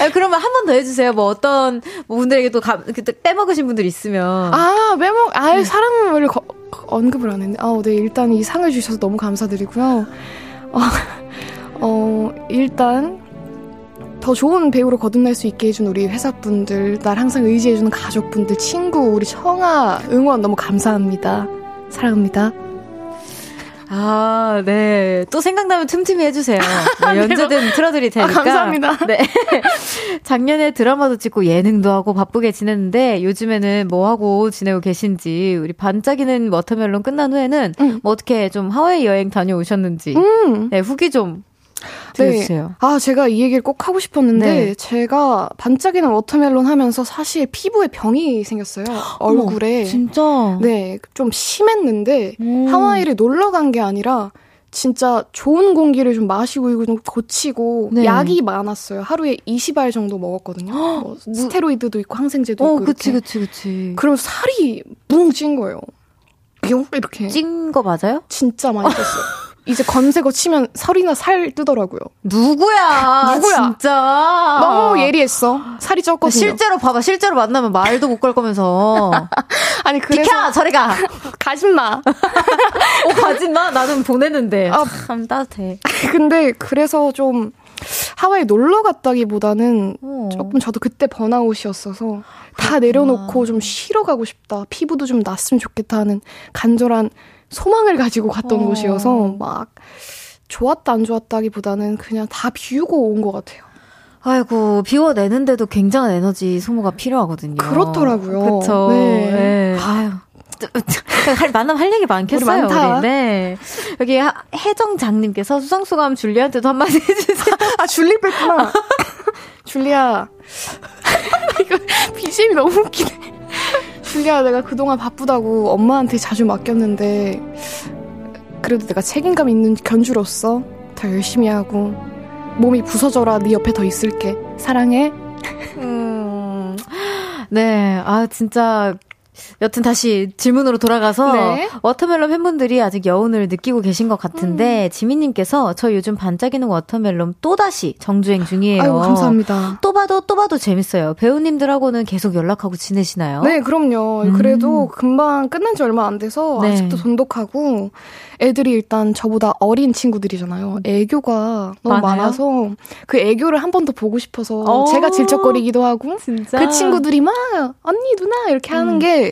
아, 그러면 한 번 더 해주세요. 뭐 어떤 분들에게 또 가, 빼먹으신 분들 있으면 아 빼먹 아 사람을 거, 언급을 안 했네. 아, 네 일단 이 상을 주셔서 너무 감사드리고요. 어, 어 일단 더 좋은 배우로 거듭날 수 있게 해준 우리 회사분들, 날 항상 의지해주는 가족분들, 친구, 우리 청하 응원 너무 감사합니다. 사랑합니다. 아, 네. 또 생각나면 틈틈이 해주세요. 뭐 연주든 틀어드릴 테니까. 아, 감사합니다. 네. 작년에 드라마도 찍고 예능도 하고 바쁘게 지냈는데 요즘에는 뭐 하고 지내고 계신지 우리 반짝이는 워터멜론 끝난 후에는 음. 뭐 어떻게 좀 하와이 여행 다녀오셨는지 음. 네, 후기 좀 들려주세요. 네. 아, 제가 이 얘기를 꼭 하고 싶었는데 네. 제가 반짝이는 워터멜론 하면서 사실 피부에 병이 생겼어요. 얼굴에. 어머, 진짜? 네. 좀 심했는데 음. 하와이를 놀러 간 게 아니라 진짜 좋은 공기를 좀 마시고 이거 좀 고치고 네. 약이 많았어요. 하루에 이십 알 정도 먹었거든요. 뭐 스테로이드도 있고 항생제도 어, 있고 그치, 이렇게. 그치, 그치. 그럼 살이 뭉친 거예요. 이렇게. 찐 거 맞아요? 진짜 많이 쪘어요. 이제 검색어 치면 설이나 살 뜨더라고요. 누구야? 누구야? 진짜. 너무 예리했어. 살이 적거든요. 실제로 봐봐. 실제로 만나면 말도 못 걸 거면서. 아니 그래서 비켜! 저리 가. 가진마. 어 가진마? 나는 보내는데. 아, 참 따뜻해. 근데 그래서 좀 하와이 놀러 갔다기보다는 어. 조금 저도 그때 번아웃이었어서 다 그렇구나. 내려놓고 좀 쉬러 가고 싶다. 피부도 좀 났으면 좋겠다 하는 간절한 소망을 가지고 갔던 어. 곳이어서 막 좋았다 안 좋았다기보다는 그냥 다 비우고 온 것 같아요. 아이고 비워내는데도 굉장한 에너지 소모가 필요하거든요. 그렇더라고요. 그쵸. 네. 네. 아유. 만나면 할 얘기 많겠어요. 우리 많다. 우리. 네. 여기 혜정장님께서 수상소감 줄리한테도 한마디 해주세요. 아, 아 줄리 뺐구나. 줄리야. 이거 비지엠이 너무 웃기네. 줄리야 내가 그동안 바쁘다고 엄마한테 자주 맡겼는데 그래도 내가 책임감 있는 견주로서 더 열심히 하고 몸이 부서져라 네 옆에 더 있을게. 사랑해. 음, 네. 아 진짜 여튼 다시 질문으로 돌아가서 네. 워터멜론 팬분들이 아직 여운을 느끼고 계신 것 같은데 음. 지민님께서 저 요즘 반짝이는 워터멜론 또다시 정주행 중이에요. 아이고, 감사합니다. 또 봐도 또 봐도 재밌어요. 배우님들하고는 계속 연락하고 지내시나요? 네 그럼요. 음. 그래도 금방 끝난 지 얼마 안 돼서 네. 아직도 돈독하고 애들이 일단 저보다 어린 친구들이잖아요. 애교가 너무 많아요? 많아서 그 애교를 한 번 더 보고 싶어서 제가 질척거리기도 하고 진짜? 그 친구들이 막 언니 누나 이렇게 음. 하는 게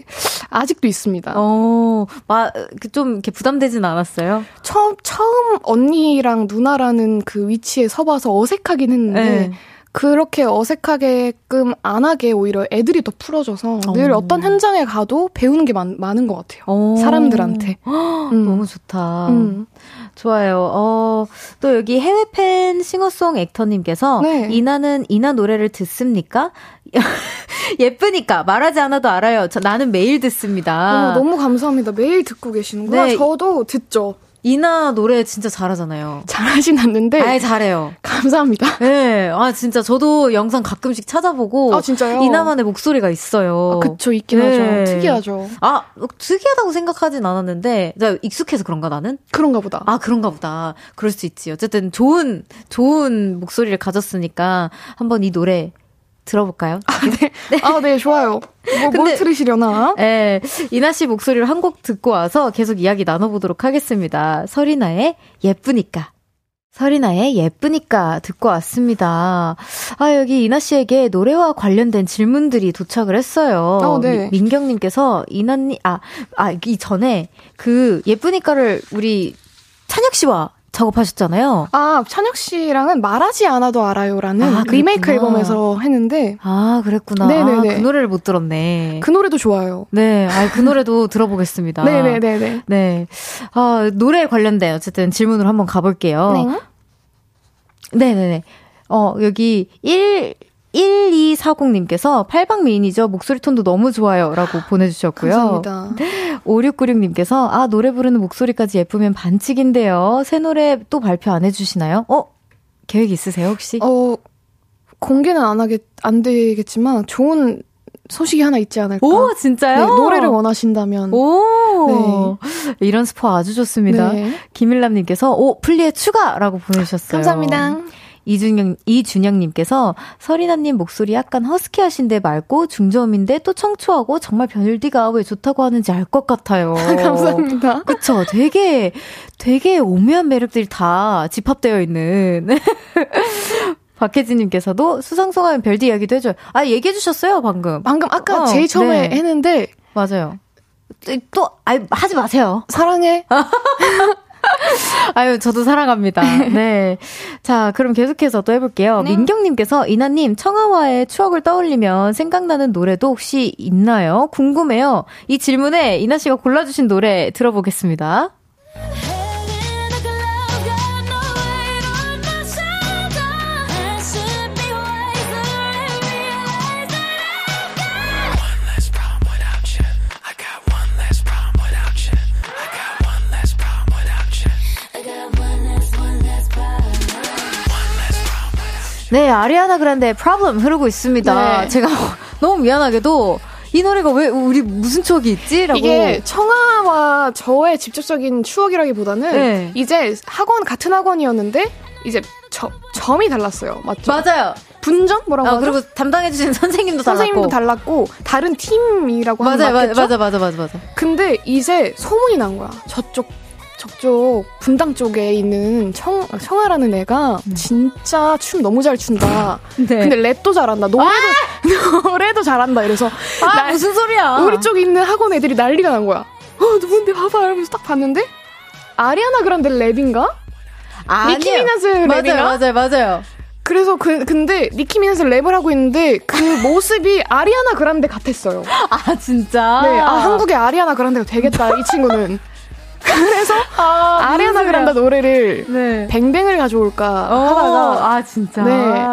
아직도 있습니다. 어, 마, 좀 이렇게 부담되진 않았어요? 처음, 처음 언니랑 누나라는 그 위치에 서봐서 어색하긴 했는데 네. 그렇게 어색하게끔 안 하게 오히려 애들이 더 풀어줘서 오. 늘 어떤 현장에 가도 배우는 게 많, 많은 것 같아요. 오. 사람들한테. 허, 음. 너무 좋다. 음. 좋아요. 어, 또 여기 해외 팬 싱어송 액터님께서 네. 이나는 이나 노래를 듣습니까? 예쁘니까 말하지 않아도 알아요. 저, 나는 매일 듣습니다. 어, 너무 감사합니다. 매일 듣고 계시는구나. 네. 저도 듣죠. 이나 노래 진짜 잘하잖아요. 잘하진 않는데. 아예 잘해요. 감사합니다. 네. 아, 진짜 저도 영상 가끔씩 찾아보고. 아, 진짜요? 이나만의 목소리가 있어요. 아, 그쵸. 있긴 네. 하죠. 특이하죠. 아, 특이하다고 생각하진 않았는데. 나 익숙해서 그런가, 나는? 그런가 보다. 아, 그런가 보다. 그럴 수 있지. 어쨌든 좋은, 좋은 목소리를 가졌으니까 한번 이 노래 들어볼까요? 아, 네. 네. 아, 네, 좋아요. 뭐, 뭘 들으시려나? 예. 이나 씨 목소리를 한 곡 듣고 와서 계속 이야기 나눠보도록 하겠습니다. 설인아의 예쁘니까. 설인아의 예쁘니까 듣고 왔습니다. 아, 여기 이나 씨에게 노래와 관련된 질문들이 도착을 했어요. 어, 네. 미, 민경님께서 이나님, 아, 아, 이 전에 그 예쁘니까를 우리 찬혁 씨와 작업하셨잖아요. 아, 찬혁 씨랑은 말하지 않아도 알아요라는 아, 리메이크 앨범에서 했는데. 아, 그랬구나. 네네네. 아, 그 노래를 못 들었네. 그 노래도 좋아요. 네, 아, 그 노래도 들어보겠습니다. 네네네네. 네. 아, 노래에 관련된 어쨌든 질문으로 한번 가볼게요. 네. 네네네. 어, 여기 일이사공님께서 팔방미인이죠. 목소리 톤도 너무 좋아요. 라고 보내주셨고요. 감사합니다. 오육구육님께서 아 노래 부르는 목소리까지 예쁘면 반칙인데요. 새 노래 또 발표 안 해주시나요? 어? 계획 있으세요 혹시? 어 공개는 안 하겠, 안 되겠지만 좋은 소식이 하나 있지 않을까. 오 진짜요? 네, 노래를 원하신다면. 오 네. 이런 스포 아주 좋습니다. 네. 김일남님께서 오 플리에 추가라고 보내주셨어요. 감사합니다. 이준영, 이준영님께서 설인아님 목소리 약간 허스키하신데 맑고 중저음인데 또 청초하고 정말 변율디가 왜 좋다고 하는지 알 것 같아요. 감사합니다. 그쵸? 되게 되게 오묘한 매력들이 다 집합되어 있는 박혜진님께서도 수상소감은 별디 이야기도 해줘요. 아 얘기해 주셨어요 방금. 방금 아까 어, 제일 처음에 네. 했는데 맞아요. 또 아, 하지 마세요. 사랑해. 아유, 저도 사랑합니다. 네. 자, 그럼 계속해서 또 해볼게요. 네. 민경님께서, 이나님, 청하와의 추억을 떠올리면 생각나는 노래도 혹시 있나요? 궁금해요. 이 질문에 이나씨가 골라주신 노래 들어보겠습니다. 네, 아리아나 그란데 Problem 흐르고 있습니다. 네. 제가 너무 미안하게도 이 노래가 왜 우리 무슨 추억이 있지? 라고. 이게 청하와 저의 직접적인 추억이라기보다는 네. 이제 학원 같은 학원이었는데 이제 저, 점이 달랐어요. 맞죠? 맞아요. 분점? 뭐라고 아, 하죠? 그리고 담당해주신 선생님도, 선생님도 달랐고. 선생님도 달랐고 다른 팀이라고 하는 맞아요, 맞겠죠? 맞아, 맞아, 맞아, 맞아. 근데 이제 소문이 난 거야. 저쪽 저쪽 분당 쪽에 있는 청, 청하라는 애가 네. 진짜 춤 너무 잘 춘다. 네. 근데 랩도 잘한다. 노래도, 아! 노래도 잘한다. 이래서 아, 나, 무슨 소리야. 우리 쪽에 있는 학원 애들이 난리가 난 거야. 어, 누군데 봐봐 이러면서 딱 봤는데 아리아나 그란데 랩인가? 니키미나즈 랩인가? 맞아요, 맞아요, 맞아요. 그래서 그 근데 니키미나즈 랩을 하고 있는데 그 모습이 아리아나 그란데 같았어요. 아 진짜? 네, 아 한국의 아리아나 그란데가 되겠다 이 친구는. 그래서 아, 아리아나 그란데 노래를 네. 뱅뱅을 가져올까 하다가 아 진짜. 네.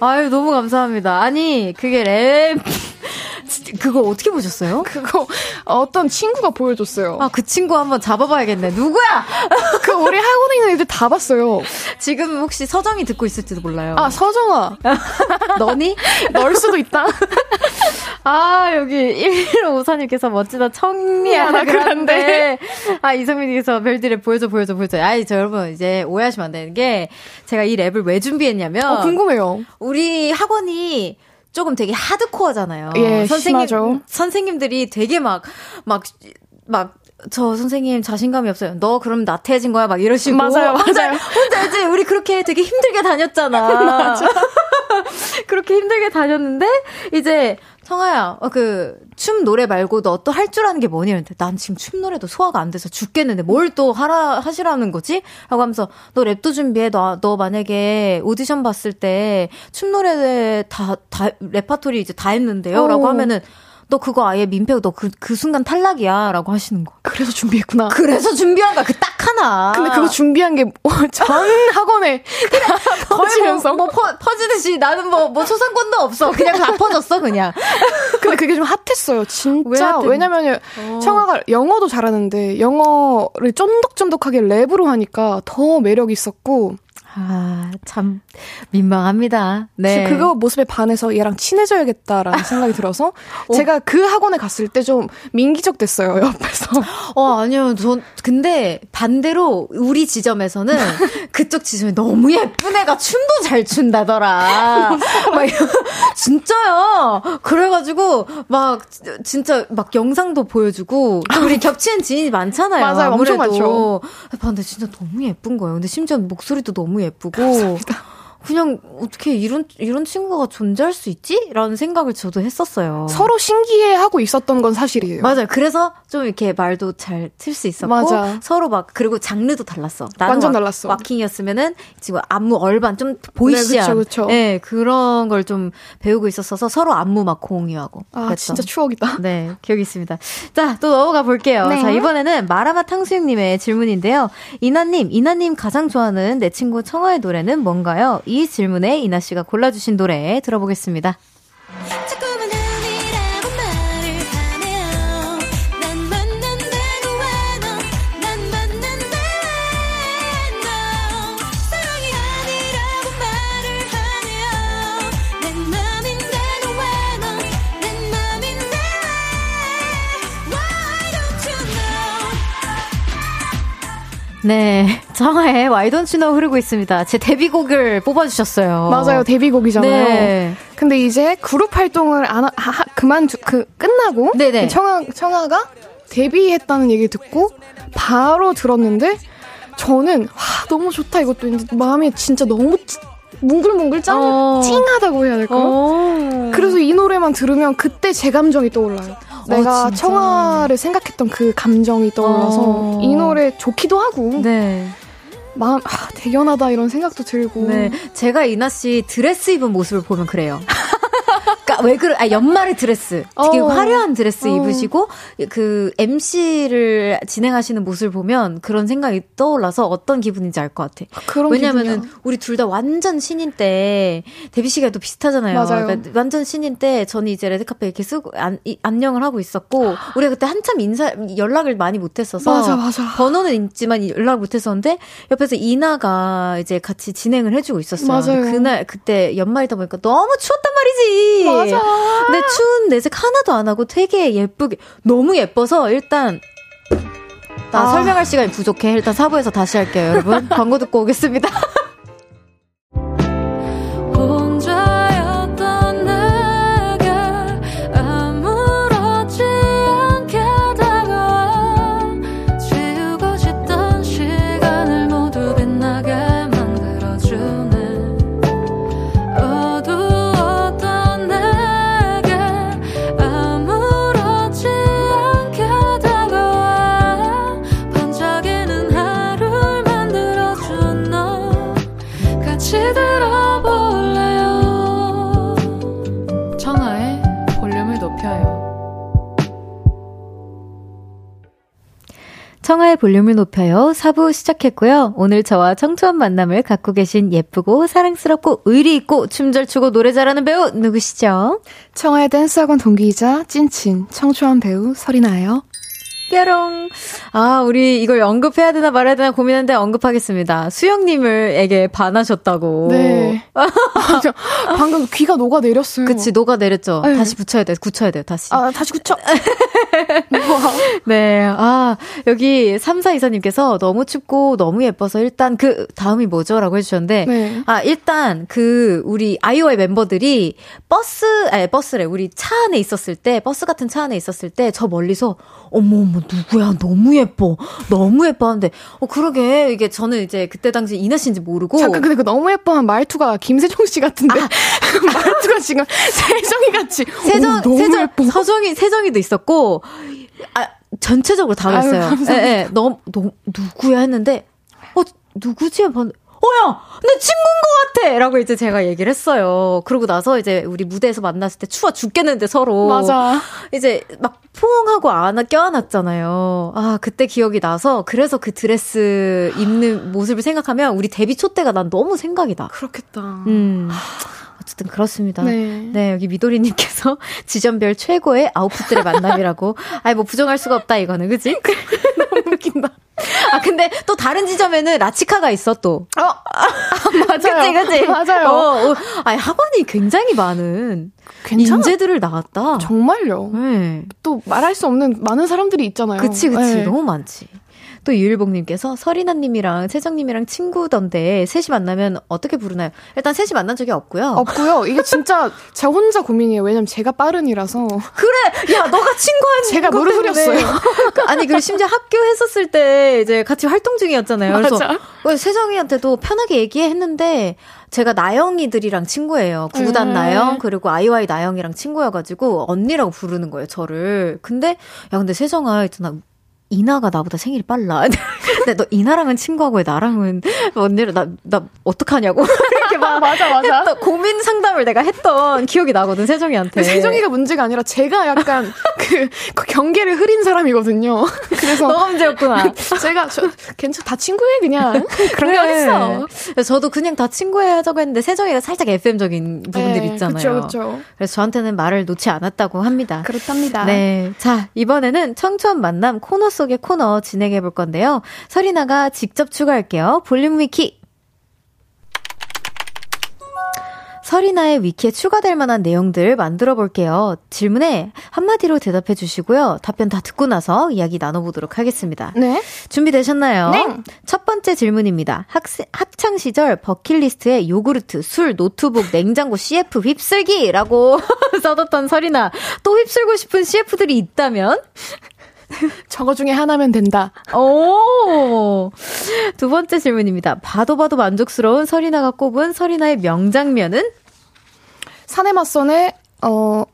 아유 너무 감사합니다. 아니 그게 랩. 그거 어떻게 보셨어요? 그거 어떤 친구가 보여줬어요. 아, 그 친구 한번 잡아봐야겠네. 누구야? 그 우리 학원에 있는 애들 다 봤어요. 지금 혹시 서정이 듣고 있을지도 몰라요. 아, 서정아. 너니? 널 수도 있다. 아, 여기 일일오사님께서 멋지다. 청리하나 그런데. 아, 이성민님께서 별들에 보여줘, 보여줘, 보여줘. 아이, 저 여러분 이제 오해하시면 안 되는 게 제가 이 랩을 왜 준비했냐면. 어, 궁금해요. 우리 학원이 조금 되게 하드코어잖아요. 예, 선생님, 심하죠. 선생님들이 되게 막, 막, 막, 저 선생님 자신감이 없어요. 너 그럼 나태해진 거야? 막 이러시고. 맞아요, 맞아요. 혼자 이제 우리 그렇게 되게 힘들게 다녔잖아. 맞아. 그렇게 힘들게 다녔는데, 이제, 청아야, 어, 그, 춤 노래 말고 너 또 할 줄 아는 게 뭐니? 이랬는데, 난 지금 춤 노래도 소화가 안 돼서 죽겠는데, 뭘 또 하라, 하시라는 거지? 라고 하면서, 너 랩도 준비해. 너, 너 만약에 오디션 봤을 때, 춤 노래 다, 다, 레파토리 이제 다 했는데요? 오. 라고 하면은, 너 그거 아예 민폐고 너 그, 그 순간 탈락이야. 라고 하시는 거. 그래서 준비했구나. 그래서 준비한 거야. 그 딱 하나. 근데 그거 준비한 게, 전 학원에 다 퍼지면서. 뭐, 뭐 퍼, 퍼지듯이 나는 뭐, 뭐 초상권도 없어. 그냥 다 퍼졌어, 그냥. 근데 그게 좀 핫했어요. 진짜. 왜 왜냐면, 어. 청아가 영어도 잘하는데, 영어를 쫀득쫀득하게 랩으로 하니까 더 매력이 있었고. 아, 참 민망합니다. 네. 그거 모습에 반해서 얘랑 친해져야겠다라는 생각이 들어서 어. 제가 그 학원에 갔을 때 좀 민기적 됐어요. 옆에서. 어, 아니요. 전 근데 반대로 우리 지점에서는 그쪽 지점이 너무 예쁜 애가 춤도 잘 춘다더라. 막 진짜요. 그래 가지고 막 진짜 막 영상도 보여주고 우리 겹치는 지인이 많잖아요. 맞아요. 아무래도. 엄청 많죠. 근데 진짜 너무 예쁜 거예요. 근데 심지어 목소리도 너무 예쁘고 감사합니다. 그냥 어떻게 이런 이런 친구가 존재할 수 있지? 라는 생각을 저도 했었어요. 서로 신기해하고 있었던 건 사실이에요. 맞아요. 그래서 좀 이렇게 말도 잘 틀 수 있었고 맞아. 서로 막 그리고 장르도 달랐어. 나는 완전 와, 달랐어. 와킹이었으면은 지금 안무 얼반 좀 보이시한. 네, 그렇죠. 네, 그런 걸 좀 배우고 있었어서 서로 안무 막 공유하고. 아 그랬던. 진짜 추억이다. 네, 기억이 있습니다. 자, 또 넘어가 볼게요. 네. 자, 이번에는 마라마 탕수육님의 질문인데요. 이나님, 이나님 가장 좋아하는 내 친구 청하의 노래는 뭔가요? 이 질문에 이나 씨가 골라주신 노래 들어보겠습니다. 네, 청하의 Why Don't You Know 흐르고 있습니다. 제 데뷔곡을 뽑아주셨어요. 맞아요, 데뷔곡이잖아요. 네. 근데 이제 그룹 활동을 안 하, 하, 그만 두, 그 끝나고 네네. 청하 청하가 데뷔했다는 얘기 듣고 바로 들었는데 저는 와 너무 좋다 이것도 이제 마음이 진짜 너무 뭉글뭉글 짠 어. 찡하다고 해야 될까요? 어. 그래서 이 노래만 들으면 그때 제 감정이 떠올라요. 내가 어, 청하를 생각했던 그 감정이 떠올라서 어. 이 노래 좋기도 하고 네. 마음 아, 대견하다 이런 생각도 들고 네. 제가 이나 씨 드레스 입은 모습을 보면 그래요. 그러니까 왜 그래? 아, 연말에 드레스 되게 어. 화려한 드레스 어. 입으시고 그 엠시를 진행하시는 모습을 보면 그런 생각이 떠올라서 어떤 기분인지 알 것 같아. 아, 왜냐면은 기분이야. 우리 둘 다 완전 신인 때 데뷔 시기도 비슷하잖아요. 그러니까 완전 신인 때 저는 이제 레드카페 이렇게 쓰고 안, 이, 안녕을 하고 있었고 우리가 그때 한참 인사 연락을 많이 못했어서 맞아, 맞아. 번호는 있지만 연락 못했었는데 옆에서 이나가 이제 같이 진행을 해주고 있었어요. 그날 그때 연말이다 보니까 너무 추웠단 말이지. 맞아. 근데 추운 내색 하나도 안 하고 되게 예쁘게 너무 예뻐서 일단 나 아. 설명할 시간이 부족해. 일단 사 부에서 다시 할게요, 여러분. 광고 듣고 오겠습니다. 청하의 볼륨을 높여요. 사 부 시작했고요. 오늘 저와 청초한 만남을 갖고 계신 예쁘고 사랑스럽고 의리있고 춤잘 추고 노래 잘하는 배우 누구시죠? 청하의 댄스학원 동기이자 찐친 청초한 배우 설인아요. 뾰롱. 아, 우리 이걸 언급해야 되나 말아야 되나 고민했는데 언급하겠습니다. 수영님을에게 반하셨다고. 네. 방금 귀가 녹아내렸어요. 그치, 녹아내렸죠. 네. 다시 붙여야 돼. 굳혀야 돼요, 다시. 아, 다시 굳혀. 네. 아, 여기 삼사이사님께서 너무 춥고 너무 예뻐서 일단 그, 다음이 뭐죠? 라고 해주셨는데. 네. 아, 일단 그, 우리 아이오아이 멤버들이 버스, 아니, 버스래. 우리 차 안에 있었을 때, 버스 같은 차 안에 있었을 때 저 멀리서 어머, 어머, 누구야? 너무 예뻐. 너무 예뻐 하는데, 어, 그러게. 이게 저는 이제 그때 당시 이나 씨인지 모르고. 잠깐, 근데 그 너무 예뻐한 말투가 김세정 씨 같은데. 아. 말투가 지금 세정이 같이. 세정, 오, 너무 세정, 예뻐. 서정이, 세정이도 있었고, 아, 전체적으로 다 했어요. 예, 예. 너무, 너무, 누구야? 했는데, 어, 누구지? 어야, 내 친구인 것 같아! 라고 이제 제가 얘기를 했어요. 그러고 나서 이제 우리 무대에서 만났을 때 추워 죽겠는데 서로. 맞아. 이제 막 포옹하고 안아, 껴안았잖아요. 아, 그때 기억이 나서 그래서 그 드레스 입는 모습을 생각하면 우리 데뷔 초 때가 난 너무 생각이다. 그렇겠다. 음. 어쨌든 그렇습니다. 네. 네, 여기 미도리님께서 지점별 최고의 아웃풋들의 만남이라고. 아니, 뭐 부정할 수가 없다, 이거는. 그치? 너무 웃긴다. 아, 근데 또 다른 지점에는 라치카가 있어, 또. 어? 아, 맞아요. 그치, 그치? 맞아요. 어, 어. 아니, 학원이 굉장히 많은 괜찮아. 인재들을 낳았다. 정말요. 네. 또 말할 수 없는 많은 사람들이 있잖아요. 그치, 그치. 네. 너무 많지. 또 유일봉님께서 설이나님이랑 세정님이랑 친구던데 셋이 만나면 어떻게 부르나요? 일단 셋이 만난 적이 없고요. 없고요. 이게 진짜 제가 혼자 고민이에요. 왜냐면 제가 빠른이라서. 그래! 야, 너가 친구한 제가 모를 소리였어요. 아니, 그리고 심지어 학교 했었을 때 이제 같이 활동 중이었잖아요. 맞아. 그래서 세정이한테도 편하게 얘기했는데 제가 나영이들이랑 친구예요. 구구단 음. 나영 그리고 아이오아이 나영이랑 친구여가지고 언니라고 부르는 거예요, 저를. 근데 야, 근데 세정아 일단 이나가 나보다 생일이 빨라. 근데 너 이나랑은 친구하고 왜 나랑은 언니를 나, 나 어떡하냐고. 이렇게 막 맞아, 맞아. 했던, 고민 상담을 내가 했던 기억이 나거든, 세정이한테. 세정이가 문제가 아니라 제가 약간 그, 그 경계를 흐린 사람이거든요. 그래서. 너가 문제였구나. 제가, 저, 괜찮, 다 친구해, 그냥. 그런 게 어딨어. 그래. 저도 그냥 다 친구해 하자고 했는데, 세정이가 살짝 에프엠적인 부분들이 네, 있잖아요. 그쵸, 그쵸. 그래서 저한테는 말을 놓지 않았다고 합니다. 그렇답니다. 네. 자, 이번에는 청초한 만남 코너 속의 코너 진행해 볼 건데요. 설이나가 직접 추가할게요. 볼륨 위키. 설이나의 위키에 추가될 만한 내용들 만들어 볼게요. 질문에 한마디로 대답해 주시고요. 답변 다 듣고 나서 이야기 나눠보도록 하겠습니다. 네. 준비되셨나요? 네. 첫 번째 질문입니다. 학세, 학창시절 버킷리스트에 요구르트, 술, 노트북, 냉장고, 씨에프 휩쓸기라고 써뒀던 설이나. 또 휩쓸고 싶은 씨에프들이 있다면? 저거 중에 하나면 된다. 오! 두 번째 질문입니다. 봐도 봐도 만족스러운 설이나가 꼽은 설이나의 명장면은? 사내 맞선의 어,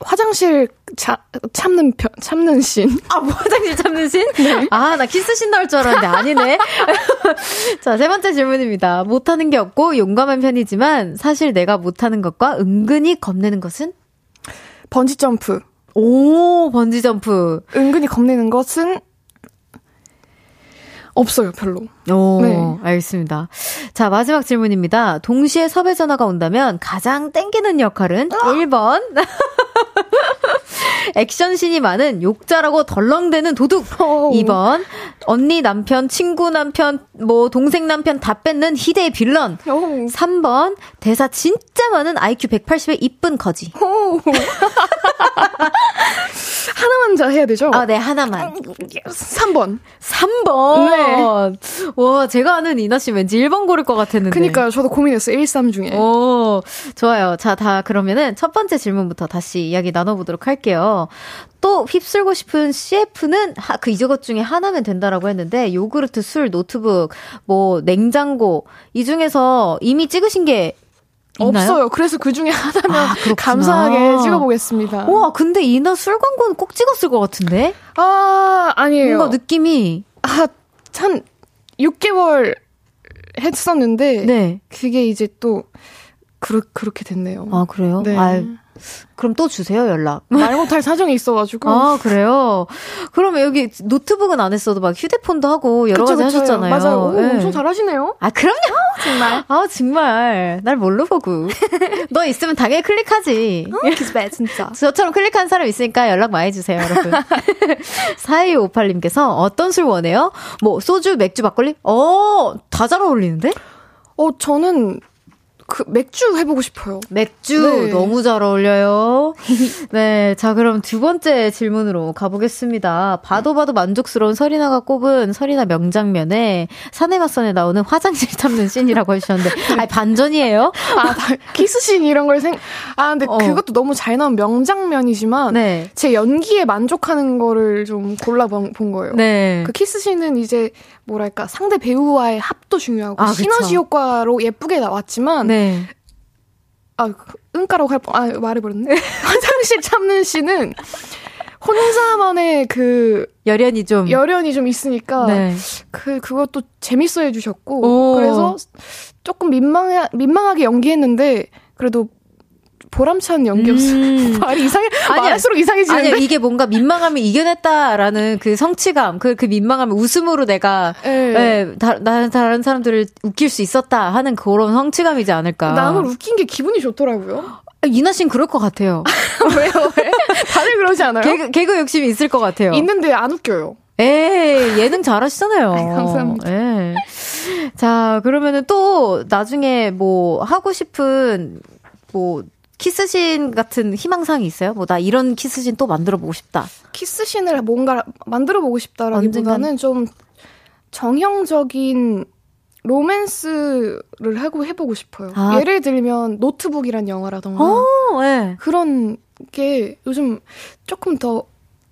화장실 자, 참는 편, 참는 씬. 아, 뭐, 화장실 참는 씬? 네. 아, 나 키스씬 나올 줄 알았는데 아니네. 자, 세 번째 질문입니다. 못하는 게 없고 용감한 편이지만 사실 내가 못하는 것과 은근히 겁내는 것은? 번지점프. 오, 번지점프. 은근히 겁내는 것은 없어요, 별로. 오, 네. 알겠습니다. 자, 마지막 질문입니다. 동시에 섭외 전화가 온다면 가장 땡기는 역할은? 어? 일 번. 액션신이 많은 욕자라고 덜렁대는 도둑. 이 번 언니 남편, 친구 남편, 뭐 동생 남편 다 뺏는 희대의 빌런. 오. 삼 번 대사 진짜 많은 아이큐 백팔십의 이쁜 거지. 하나만 자 해야 되죠? 아, 네, 하나만. 삼 번. 삼 번. 네. 와, 제가 아는 이나 씨 왠지 일 번 고를 것 같았는데. 그니까요. 저도 고민했어요. 일, 삼 중에. 오, 좋아요. 자, 다 그러면은 첫 번째 질문부터 다시 이야기 나눠보도록 할게요. 또 휩쓸고 싶은 씨에프는 하, 그 이저것 중에 하나면 된다라고 했는데, 요구르트, 술, 노트북, 뭐 냉장고 이 중에서 이미 찍으신 게 있나요? 없어요. 그래서 그 중에 하나면 아, 감사하게 찍어보겠습니다. 와, 근데 이나 술 광고는 꼭 찍었을 것 같은데? 아, 아니에요. 뭔가 느낌이 아, 한 육 개월 했었는데 네. 그게 이제 또 그러, 그렇게 됐네요. 아, 그래요? 네. 아, 그럼 또 주세요, 연락. 말 못할 사정이 있어가지고. 아, 그래요? 그러면 여기 노트북은 안 했어도 막 휴대폰도 하고 여러 그쵸, 가지 그쵸, 하셨잖아요. 맞아요. 오, 네. 엄청 잘하시네요. 아, 그럼요. 정말. 아, 정말. 날 뭘로 보고. 너 있으면 당연히 클릭하지. 어, 기집애, 진짜. 저처럼 클릭한 사람 있으니까 연락 많이 주세요, 여러분. 사이오팔님께서 어떤 술 원해요? 뭐, 소주, 맥주, 막걸리? 어, 다 잘 어울리는데? 어, 저는 그 맥주 해보고 싶어요. 맥주 네. 너무 잘 어울려요. 네, 자 그럼 두 번째 질문으로 가보겠습니다. 봐도 봐도 만족스러운 설인아가 꼽은 설인아 명장면에 사내맞선에 나오는 화장실 참는 씬이라고 해주셨는데, 아니 반전이에요? 아, 키스씬 이런 걸 생. 아 근데 어. 그것도 너무 잘 나온 명장면이지만 네. 제 연기에 만족하는 거를 좀 골라본 거예요. 네. 그 키스씬은 이제 뭐랄까 상대 배우와의 합도 중요하고 아, 시너지 그쵸. 효과로 예쁘게 나왔지만. 네. 네. 아, 응가라고 할 뻔, 아, 말해버렸네. 화장실 참는 씨는 혼자만의 그. 열연이 좀. 열연이 좀 있으니까. 네. 그, 그것도 재밌어 해주셨고. 오. 그래서 조금 민망해, 민망하게 연기했는데, 그래도 보람찬 연기였어요. 음. 말이 이상해. 아니, 말할수록 이상해지는데. 아니, 이게 뭔가 민망함을 이겨냈다라는 그 성취감, 그, 그 민망함을 웃음으로 내가, 예, 다, 나, 다른 사람들을 웃길 수 있었다 하는 그런 성취감이지 않을까. 남을 웃긴 게 기분이 좋더라고요. 이나 씨는 그럴 것 같아요. 왜요? 왜? 다들 그러지 않아요? 개그, 개그 욕심이 있을 것 같아요. 있는데 안 웃겨요. 에이, 예능 잘하시잖아요. 아이, 감사합니다. 에이. 자, 그러면은 또 나중에 뭐 하고 싶은 뭐, 키스씬 같은 희망사항이 있어요? 뭐 나 이런 키스씬 또 만들어보고 싶다. 키스씬을 뭔가 만들어보고 싶다라기보다는 좀 정형적인 로맨스를 하고 해보고 싶어요. 아. 예를 들면 노트북이란 영화라던가 오, 네. 그런 게 요즘 조금 더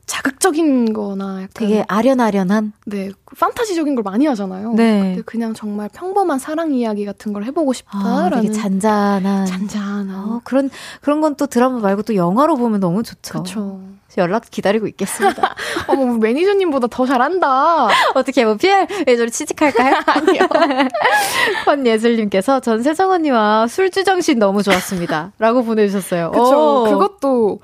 자극적인 거나 약간 되게 아련아련한? 네. 판타지적인 걸 많이 하잖아요. 네. 근데 그냥 정말 평범한 사랑 이야기 같은 걸 해보고 싶다라는. 아, 되게 잔잔한. 잔잔한. 어, 그런, 그런 건 또 드라마 말고 또 영화로 보면 너무 좋죠. 그쵸. 연락 기다리고 있겠습니다. 어머, 뭐 매니저님보다 더 잘한다. 어떻게, 뭐, 피알 매니저로 취직할까요? 아니요. 권예슬님께서 전 세정 언니와 술주정신 너무 좋았습니다. 라고 보내주셨어요. 그쵸. 오. 그것도.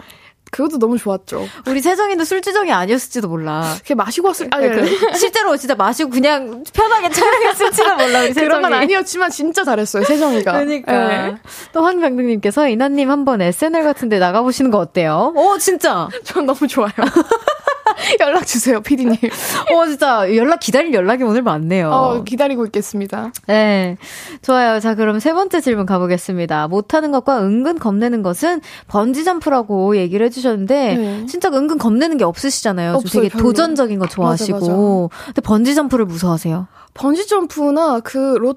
그것도 너무 좋았죠. 우리 세정이도 술주정이 아니었을지도 몰라. 그냥 마시고 왔을 아, 네. 실제로 진짜 마시고 그냥 편하게 촬영했을지도 몰라. 우리 그런 건 아니었지만 진짜 잘했어요, 세정이가. 그러니까. 네. 또 황병등님께서 이나님 한번 에스엔엘 같은데 나가보시는 거 어때요? 오, 진짜. 전 너무 좋아요. 연락 주세요, 피디님. 어, 진짜 연락 기다릴 연락이 오늘 많네요. 어, 기다리고 있겠습니다. 네, 좋아요. 자, 그럼 세 번째 질문 가보겠습니다. 못하는 것과 은근 겁내는 것은 번지 점프라고 얘기를 해주셨는데 네. 진짜 은근 겁내는 게 없으시잖아요. 없어요, 좀 되게 별로. 도전적인 거 좋아하시고. 맞아, 맞아. 근데 번지 점프를 무서워하세요? 번지 점프나 그 로...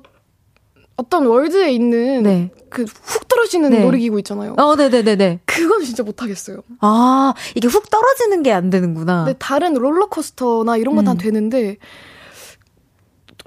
어떤 월드에 있는 네. 그 훅 떨어지는 네. 놀이기구 있잖아요. 어, 네네네네. 그건 진짜 못하겠어요. 아, 이게 훅 떨어지는 게 안 되는구나. 네, 다른 롤러코스터나 이런 건 다 음. 되는데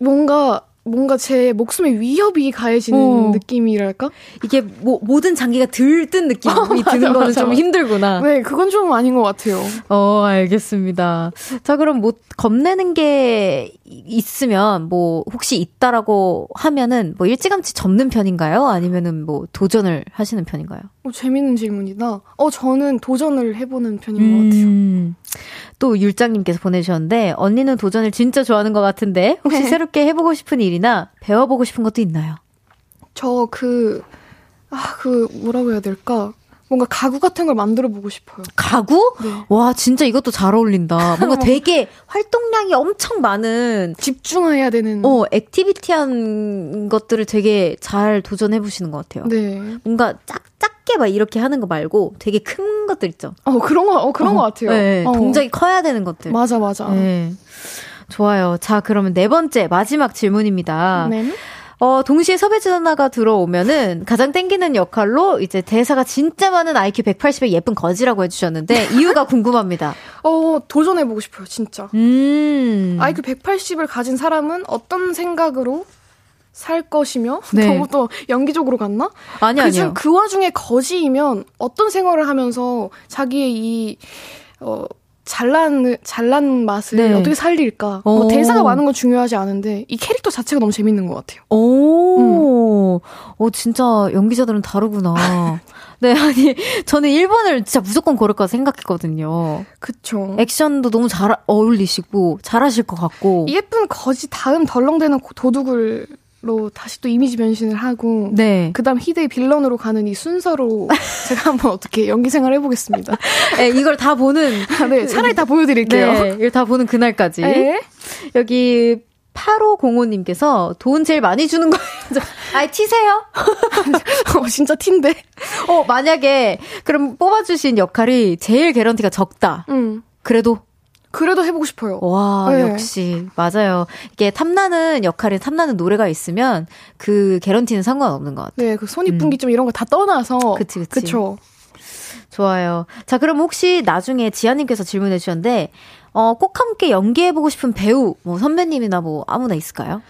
뭔가 뭔가 제 목숨에 위협이 가해지는 오. 느낌이랄까? 이게 뭐 모든 장기가 들뜬 느낌이 어, 드는 맞아, 거는 맞아. 좀 힘들구나. 네, 그건 좀 아닌 것 같아요. 어, 알겠습니다. 자, 그럼 뭐 겁내는 게 있으면 뭐 혹시 있다라고 하면은 뭐 일찌감치 접는 편인가요? 아니면은 뭐 도전을 하시는 편인가요? 어, 재밌는 질문이다. 어, 저는 도전을 해보는 편인 음. 것 같아요. 또 율장님께서 보내주셨는데 언니는 도전을 진짜 좋아하는 것 같은데 혹시 새롭게 해보고 싶은 일이나 배워보고 싶은 것도 있나요? 저 그, 아, 그 뭐라고 해야 될까? 뭔가 가구 같은 걸 만들어 보고 싶어요. 가구? 네. 와, 진짜 이것도 잘 어울린다. 뭔가 되게 활동량이 엄청 많은, 집중해야 되는, 어, 액티비티한 것들을 되게 잘 도전해 보시는 것 같아요. 네. 뭔가 짝 작게 막 이렇게 하는 거 말고 되게 큰 것들 있죠. 어, 그런 거, 어, 그런 어, 것 같아요. 네, 어. 동작이 커야 되는 것들. 맞아, 맞아. 네. 좋아요. 자, 그러면 네 번째 마지막 질문입니다. 네. 어, 동시에 섭외전화가 들어오면은 가장 땡기는 역할로 이제 대사가 진짜 많은 아이큐 백팔십의 예쁜 거지라고 해주셨는데 이유가 궁금합니다. 어, 도전해보고 싶어요, 진짜. 음. 아이큐 백팔십을 가진 사람은 어떤 생각으로 살 것이며, 네. 너무 또 연기적으로 갔나? 아니, 그 중, 아니요. 그 와중에 거지이면 어떤 생활을 하면서 자기의 이, 어, 잘난, 잘난 맛을 네. 어떻게 살릴까. 뭐 대사가 많은 건 중요하지 않은데 이 캐릭터 자체가 너무 재밌는 것 같아요. 오, 음. 오 진짜 연기자들은 다르구나. 네, 아니 저는 일 번을 진짜 무조건 고를 거라 생각했거든요. 그쵸. 액션도 너무 잘 어울리시고 잘하실 것 같고. 예쁜 거지 다음 덜렁대는 도둑을 로 다시 또 이미지 변신을 하고 네. 그다음 희대의 빌런으로 가는 이 순서로 제가 한번 어떻게 연기 생활 해보겠습니다. 네, 이걸 다 보는 아, 네, 차라리 다 보여드릴게요. 네, 이걸 다 보는 그날까지. 네. 여기 팔오공오님께서 돈 제일 많이 주는 거예요. 아이 티세요? 어, 진짜 티인데. 어, 만약에 그럼 뽑아주신 역할이 제일 개런티가 적다. 음. 그래도 그래도 해보고 싶어요. 와, 네. 역시. 맞아요. 이게 탐나는 역할에 탐나는 노래가 있으면 그 개런티는 상관없는 것 같아요. 네, 그 손익분기 좀 음. 이런 거 다 떠나서. 그치, 그치. 그쵸. 좋아요. 자, 그럼 혹시 나중에 지아님께서 질문해 주셨는데, 어, 꼭 함께 연기해보고 싶은 배우, 뭐 선배님이나 뭐 아무나 있을까요?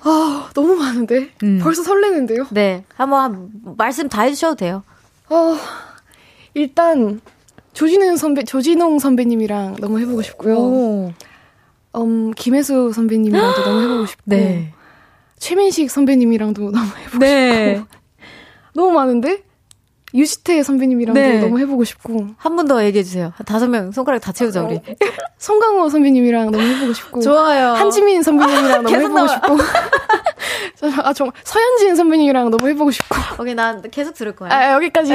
아, 너무 많은데? 음. 벌써 설레는데요? 네. 한번 말씀 다 해주셔도 돼요. 어, 일단, 조진웅 선배, 조진웅 선배님이랑 너무 해보고 싶고요. 오. 음, 김혜수 선배님이랑도 너무 해보고 싶고. 네. 최민식 선배님이랑도 너무 해보고 네. 싶고. 너무 많은데? 유지태 선배님이랑도 네. 너무 해보고 싶고. 한 분 더 얘기해주세요. 다섯 명 손가락 다 채우자, 우리. 송강호 선배님이랑 너무 해보고 싶고. 좋아요. 한지민 선배님이랑 너무 해보고 나와. 싶고. 아, 정말. 서현진 선배님이랑 너무 해보고 싶고. 오케이, 난 계속 들을 거야. 아, 여기까지.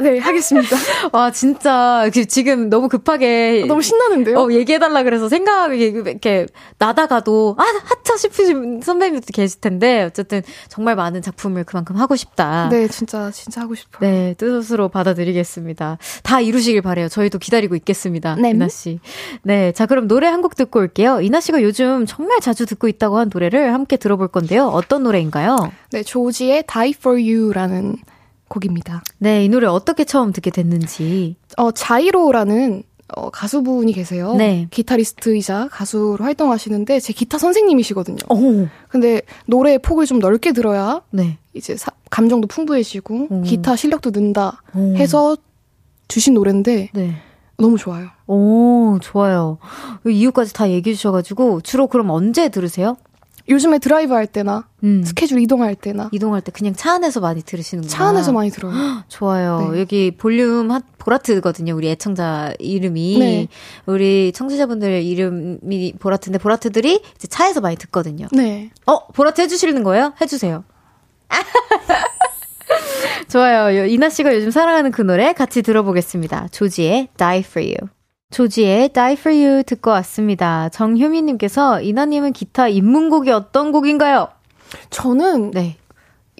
네, 하겠습니다. 와, 진짜. 지금 너무 급하게. 아, 너무 신나는데요? 어, 얘기해달라 그래서 생각이 이렇게 나다가도, 아, 하차 싶으신 선배님도 계실 텐데, 어쨌든 정말 많은 작품을 그만큼 하고 싶다. 네, 진짜, 진짜 하고 싶어요. 네, 뜻으로 받아들이겠습니다. 다 이루시길 바라요. 저희도 기다리고 있겠습니다. 네. 이나씨. 네, 자, 그럼 노래 한 곡 듣고 올게요. 이나씨가 요즘 정말 자주 듣고 있다고 한 노래를 함께 들어볼 건데요. 어떤 노래인가요? 네, 조지의 Die for You라는 곡입니다. 네, 이 노래 어떻게 처음 듣게 됐는지. 어, 자이로라는 어, 가수분이 계세요. 네. 기타리스트이자 가수로 활동하시는데 제 기타 선생님이시거든요. 오. 근데 노래의 폭을 좀 넓게 들어야 네. 이제 사, 감정도 풍부해지고 오. 기타 실력도 는다 해서 주신 노래인데 네. 너무 좋아요. 오, 좋아요. 이유까지 다 얘기해 주셔가지고 주로 그럼 언제 들으세요? 요즘에 드라이브 할 때나 음. 스케줄 이동할 때나 이동할 때 그냥 차 안에서 많이 들으시는구나. 차 안에서 많이 들어요. 헉, 좋아요. 네. 여기 볼륨 핫 보라트거든요. 우리 애청자 이름이 네. 우리 청취자분들 이름이 보라트인데 보라트들이 이제 차에서 많이 듣거든요. 네. 어, 보라트 해주시는 거예요? 해주세요. 좋아요. 이나 씨가 요즘 사랑하는 그 노래 같이 들어보겠습니다. 조지의 Die for You. 조지의 Die for You 듣고 왔습니다. 정효미님께서 이나님은 기타 입문곡이 어떤 곡인가요? 저는 네.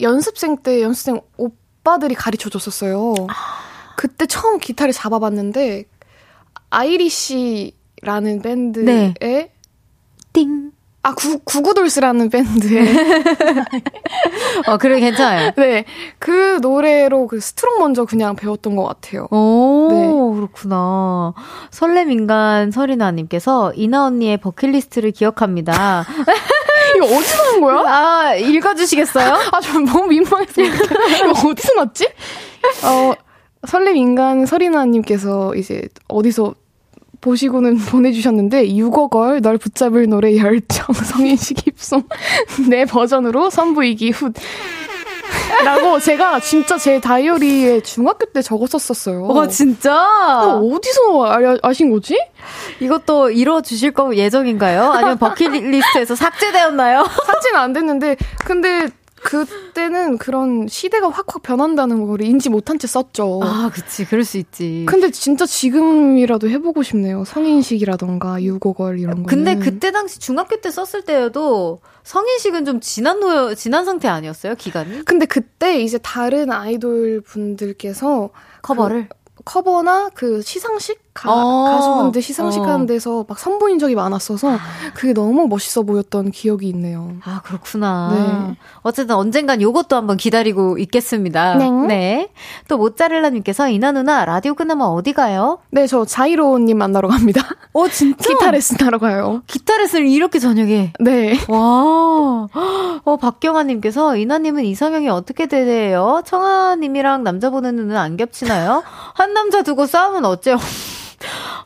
연습생 때 연습생 오빠들이 가르쳐줬었어요. 아... 그때 처음 기타를 잡아봤는데 아이리시라는 밴드의 네. 띵 아, 구, 구구돌스라는 밴드에. 어, 그래, 괜찮아요. 네. 그 노래로 그 스트록 먼저 그냥 배웠던 것 같아요. 오, 네. 그렇구나. 설렘인간 설인아님께서 이나 언니의 버킷리스트를 기억합니다. 이거 어디서 온 거야? 아, 읽어주시겠어요? 아, 저 너무 민망해서. 이거 어디서 났지? 어, 설렘인간 설인아님께서 이제 어디서 보시고는 보내주셨는데 유곡을 널 붙잡을 노래 열정 성인식 힙송 내 버전으로 선보이기 훗 라고 제가 진짜 제 다이어리에 중학교 때 적었었었어요. 와, 진짜? 어디서 아, 아신 거지? 이것도 이뤄주실 거 예정인가요? 아니면 버킷리스트에서 삭제되었나요? 삭제는 안 됐는데 근데 그때는 그런 시대가 확확 변한다는 걸 인지 못한 채 썼죠. 아, 그치. 그럴 수 있지. 근데 진짜 지금이라도 해보고 싶네요. 성인식이라던가 유고걸 이런 거. 근데 거는. 그때 당시 중학교 때 썼을 때여도 성인식은 좀 지난 노 지난 상태 아니었어요? 기간이? 근데 그때 이제 다른 아이돌 분들께서 커버를 그, 커버나 그 시상식 가, 어~ 가수분들 시상식 어. 하는 데서 막 선보인 적이 많았어서 그게 너무 멋있어 보였던 기억이 있네요. 아, 그렇구나. 네. 어쨌든 언젠간 요것도 한번 기다리고 있겠습니다. 네. 네. 또 모짜렐라님께서 이나 누나 라디오 끝나면 어디 가요? 네, 저 자이로님 만나러 갑니다. 어, 진짜? 기타 레슨 하러 가요. 기타 레슨을 이렇게 저녁에? 네. 와. 어, 박경아님께서 이나님은 이상형이 어떻게 되세요? 청하님이랑 남자 보는 눈은 안 겹치나요? 한 남자 두고 싸우면 어째요?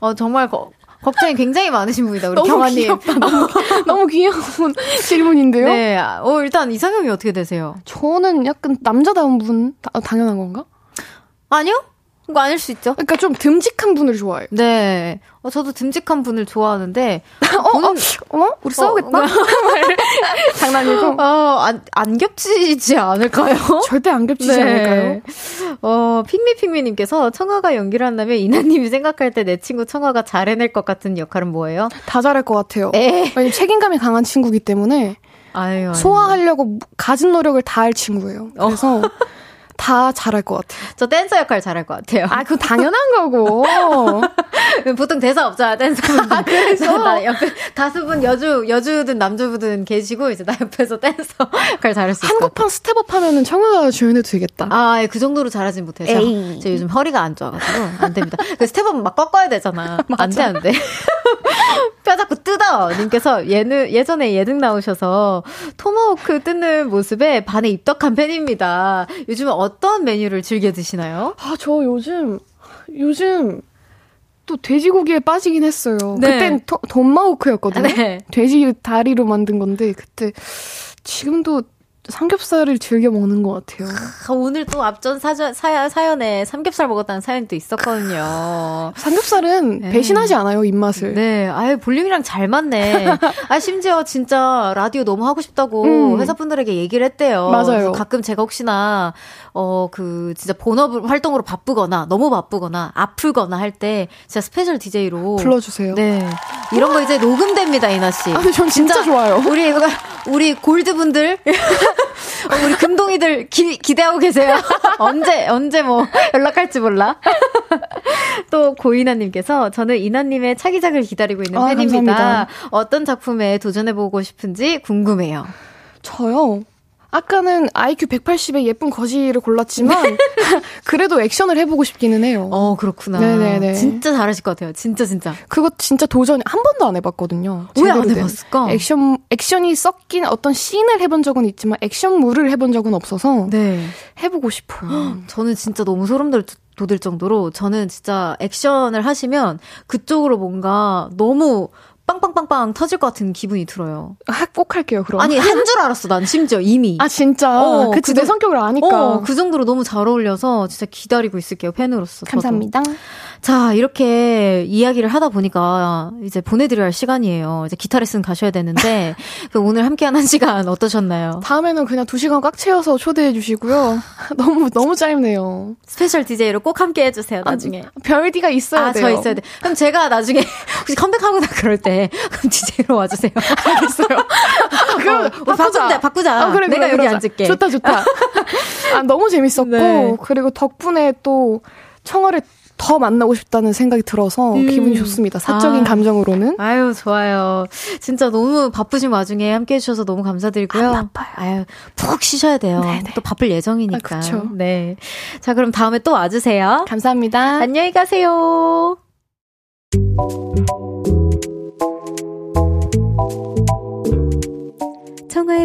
어, 정말 거, 걱정이 굉장히 많으신 분이다, 우리 경아님. 귀엽다, 너무, 너무 귀여운 질문인데요. 네, 어, 일단 이상형이 어떻게 되세요? 저는 약간 남자다운 분, 다, 당연한 건가? 아니요? 그거 아닐 수 있죠. 그러니까 좀 듬직한 분을 좋아해요. 네, 어, 저도 듬직한 분을 좋아하는데 어, 저는, 어, 어, 우리 싸우겠다. 어, 장난이고. 어, 안, 안 겹치지 않을까요? 절대 안 겹치지 네. 않을까요? 어, 핑미핑미님께서 청아가 연기를 한다면 이나님이 생각할 때 내 친구 청아가 잘 해낼 것 같은 역할은 뭐예요? 다 잘할 것 같아요. 에이. 왜냐면 책임감이 강한 친구이기 때문에 아유, 아유. 소화하려고 가진 노력을 다할 친구예요. 그래서. 어. 다 잘할 것 같아요. 저 댄서 역할 잘할 것 같아요. 아, 그건 당연한 거고. 보통 대사 없잖아, 댄서분들. 아, 그래서? 나 옆에 가수분, 여주, 여주든 남주든 계시고, 이제 나 옆에서 댄서 역할 잘할 수 있을 것 같아요. 한국판 스텝업 하면은 청하가 주연해도 되겠다. 아, 예, 그 정도로 잘하진 못해서. 에이. 저 요즘 허리가 안 좋아가지고, 안 됩니다. 그 스텝업 막 꺾어야 되잖아. 안 돼, 안 돼. 뼈 자꾸 뜯어! 님께서 예능, 예전에 예능 나오셔서 토마호크 뜯는 모습에 반에 입덕한 팬입니다. 요즘 어떤 메뉴를 즐겨 드시나요? 아, 저 요즘, 요즘 또 돼지고기에 빠지긴 했어요. 네. 그땐 토, 돈마호크였거든요. 네. 돼지 다리로 만든 건데, 그때 지금도 삼겹살을 즐겨 먹는 것 같아요. 아, 오늘 또 앞전 사전, 사, 사연에 삼겹살 먹었다는 사연이 또 있었거든요. 삼겹살은 네. 배신하지 않아요, 입맛을. 네, 아유, 볼륨이랑 잘 맞네. 아, 심지어 진짜 라디오 너무 하고 싶다고 음. 회사분들에게 얘기를 했대요. 맞아요. 가끔 제가 혹시나 어, 그 진짜 본업 활동으로 바쁘거나 너무 바쁘거나 아프거나 할 때 진짜 스페셜 디제이로 불러주세요. 네, 이런 거 이제 녹음됩니다, 이나 씨. 아, 전 진짜, 진짜 좋아요. 우리 우리 골드분들. 어, 우리 금동이들 기, 기대하고 계세요. 언제 언제 뭐 연락할지 몰라. 또 고이나님께서 저는 이나님의 차기작을 기다리고 있는 아, 팬입니다. 감사합니다. 어떤 작품에 도전해보고 싶은지 궁금해요. 저요? 아까는 아이큐 백팔십의 예쁜 거지를 골랐지만 그래도 액션을 해보고 싶기는 해요. 어, 그렇구나. 네네네. 진짜 잘하실 것 같아요. 진짜 진짜. 그거 진짜 도전 한 번도 안 해봤거든요. 왜 안 해봤을까? 액션 액션이 섞인 어떤 씬을 해본 적은 있지만 액션물을 해본 적은 없어서 네. 해보고 싶어요. 저는 진짜 너무 소름 돋. 돋을 정도로 저는 진짜 액션을 하시면 그쪽으로 뭔가 너무. 빵빵빵빵 터질 것 같은 기분이 들어요. 꼭 할게요, 그럼. 아니, 한 줄 알았어, 난 심지어 이미. 아, 진짜? 어, 그치, 그, 내 성격을 아니까. 어, 그 정도로 너무 잘 어울려서 진짜 기다리고 있을게요, 팬으로서. 감사합니다. 저도. 자, 이렇게 이야기를 하다 보니까 이제 보내드려야 할 시간이에요. 이제 기타 레슨 가셔야 되는데, 그 오늘 함께한 한 시간 어떠셨나요? 다음에는 그냥 두 시간 꽉 채워서 초대해 주시고요. 너무, 너무 짧네요. 스페셜 디제이로 꼭 함께 해주세요, 나중에. 아, 별디가 있어야 아, 돼요. 아, 저 있어야 돼. 그럼 제가 나중에 혹시 컴백하거나 그럴 때, 네, 그럼 디제이로 와주세요. 알겠어요. 아, 그럼 어, 바꾸자. 바꾸자. 어, 그래, 내가 그래, 여기 그러자. 앉을게. 좋다, 좋다. 아, 너무 재밌었고 네. 그리고 덕분에 또 청아를 더 만나고 싶다는 생각이 들어서 음. 기분이 좋습니다. 사적인 아. 감정으로는. 아유, 좋아요. 진짜 너무 바쁘신 와중에 함께해 주셔서 너무 감사드리고요. 안 바빠요. 아유, 푹 쉬셔야 돼요. 네네. 또 바쁠 예정이니까. 아, 그쵸. 네. 자, 그럼 다음에 또 와주세요. 감사합니다. 안녕히 가세요. 청하의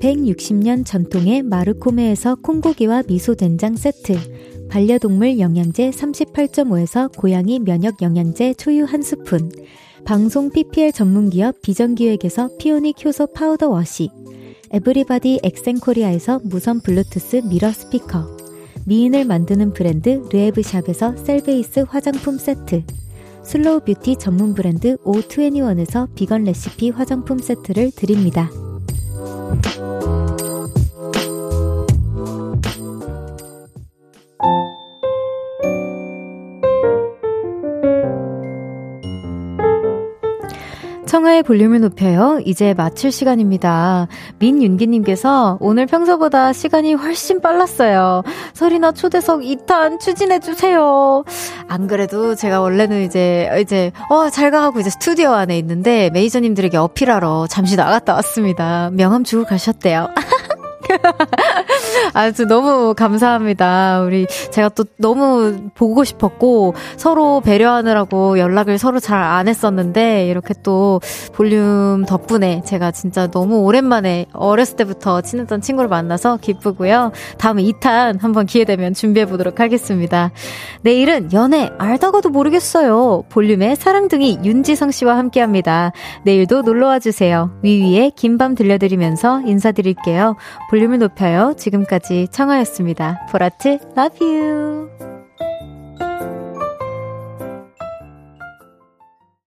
백육십 년 전통의 마르코메에서 콩고기와 미소된장 세트, 반려동물 영양제 삼십팔 점 오에서 고양이 면역 영양제 초유 한 스푼, 방송 피피엘 전문기업 비전기획에서 피오닉 효소 파우더 워시, 에브리바디 엑센코리아에서 무선 블루투스 미러 스피커, 미인을 만드는 브랜드 르에브샵에서 셀베이스 화장품 세트, 슬로우 뷰티 전문 브랜드 오이십일에서 비건 레시피 화장품 세트를 드립니다. 청하의 볼륨을 높여요. 이제 마칠 시간입니다. 민윤기님께서 오늘 평소보다 시간이 훨씬 빨랐어요. 설이나 초대석 이 탄 추진해주세요. 안 그래도 제가 원래는 이제, 이제, 어, 잘가 하고 이제 스튜디오 안에 있는데 매니저님들에게 어필하러 잠시 나갔다 왔습니다. 명함 주고 가셨대요. 아주 너무 감사합니다. 우리 제가 또 너무 보고 싶었고 서로 배려하느라고 연락을 서로 잘 안 했었는데 이렇게 또 볼륨 덕분에 제가 진짜 너무 오랜만에 어렸을 때부터 친했던 친구를 만나서 기쁘고요. 다음 이 탄 한번 기회되면 준비해보도록 하겠습니다. 내일은 연애 알다가도 모르겠어요. 볼륨의 사랑둥이 윤지성씨와 함께합니다. 내일도 놀러와주세요. 위위의 긴밤 들려드리면서 인사드릴게요. 볼륨을 높여요. 지금까지 청하였습니다. 보라트, love you.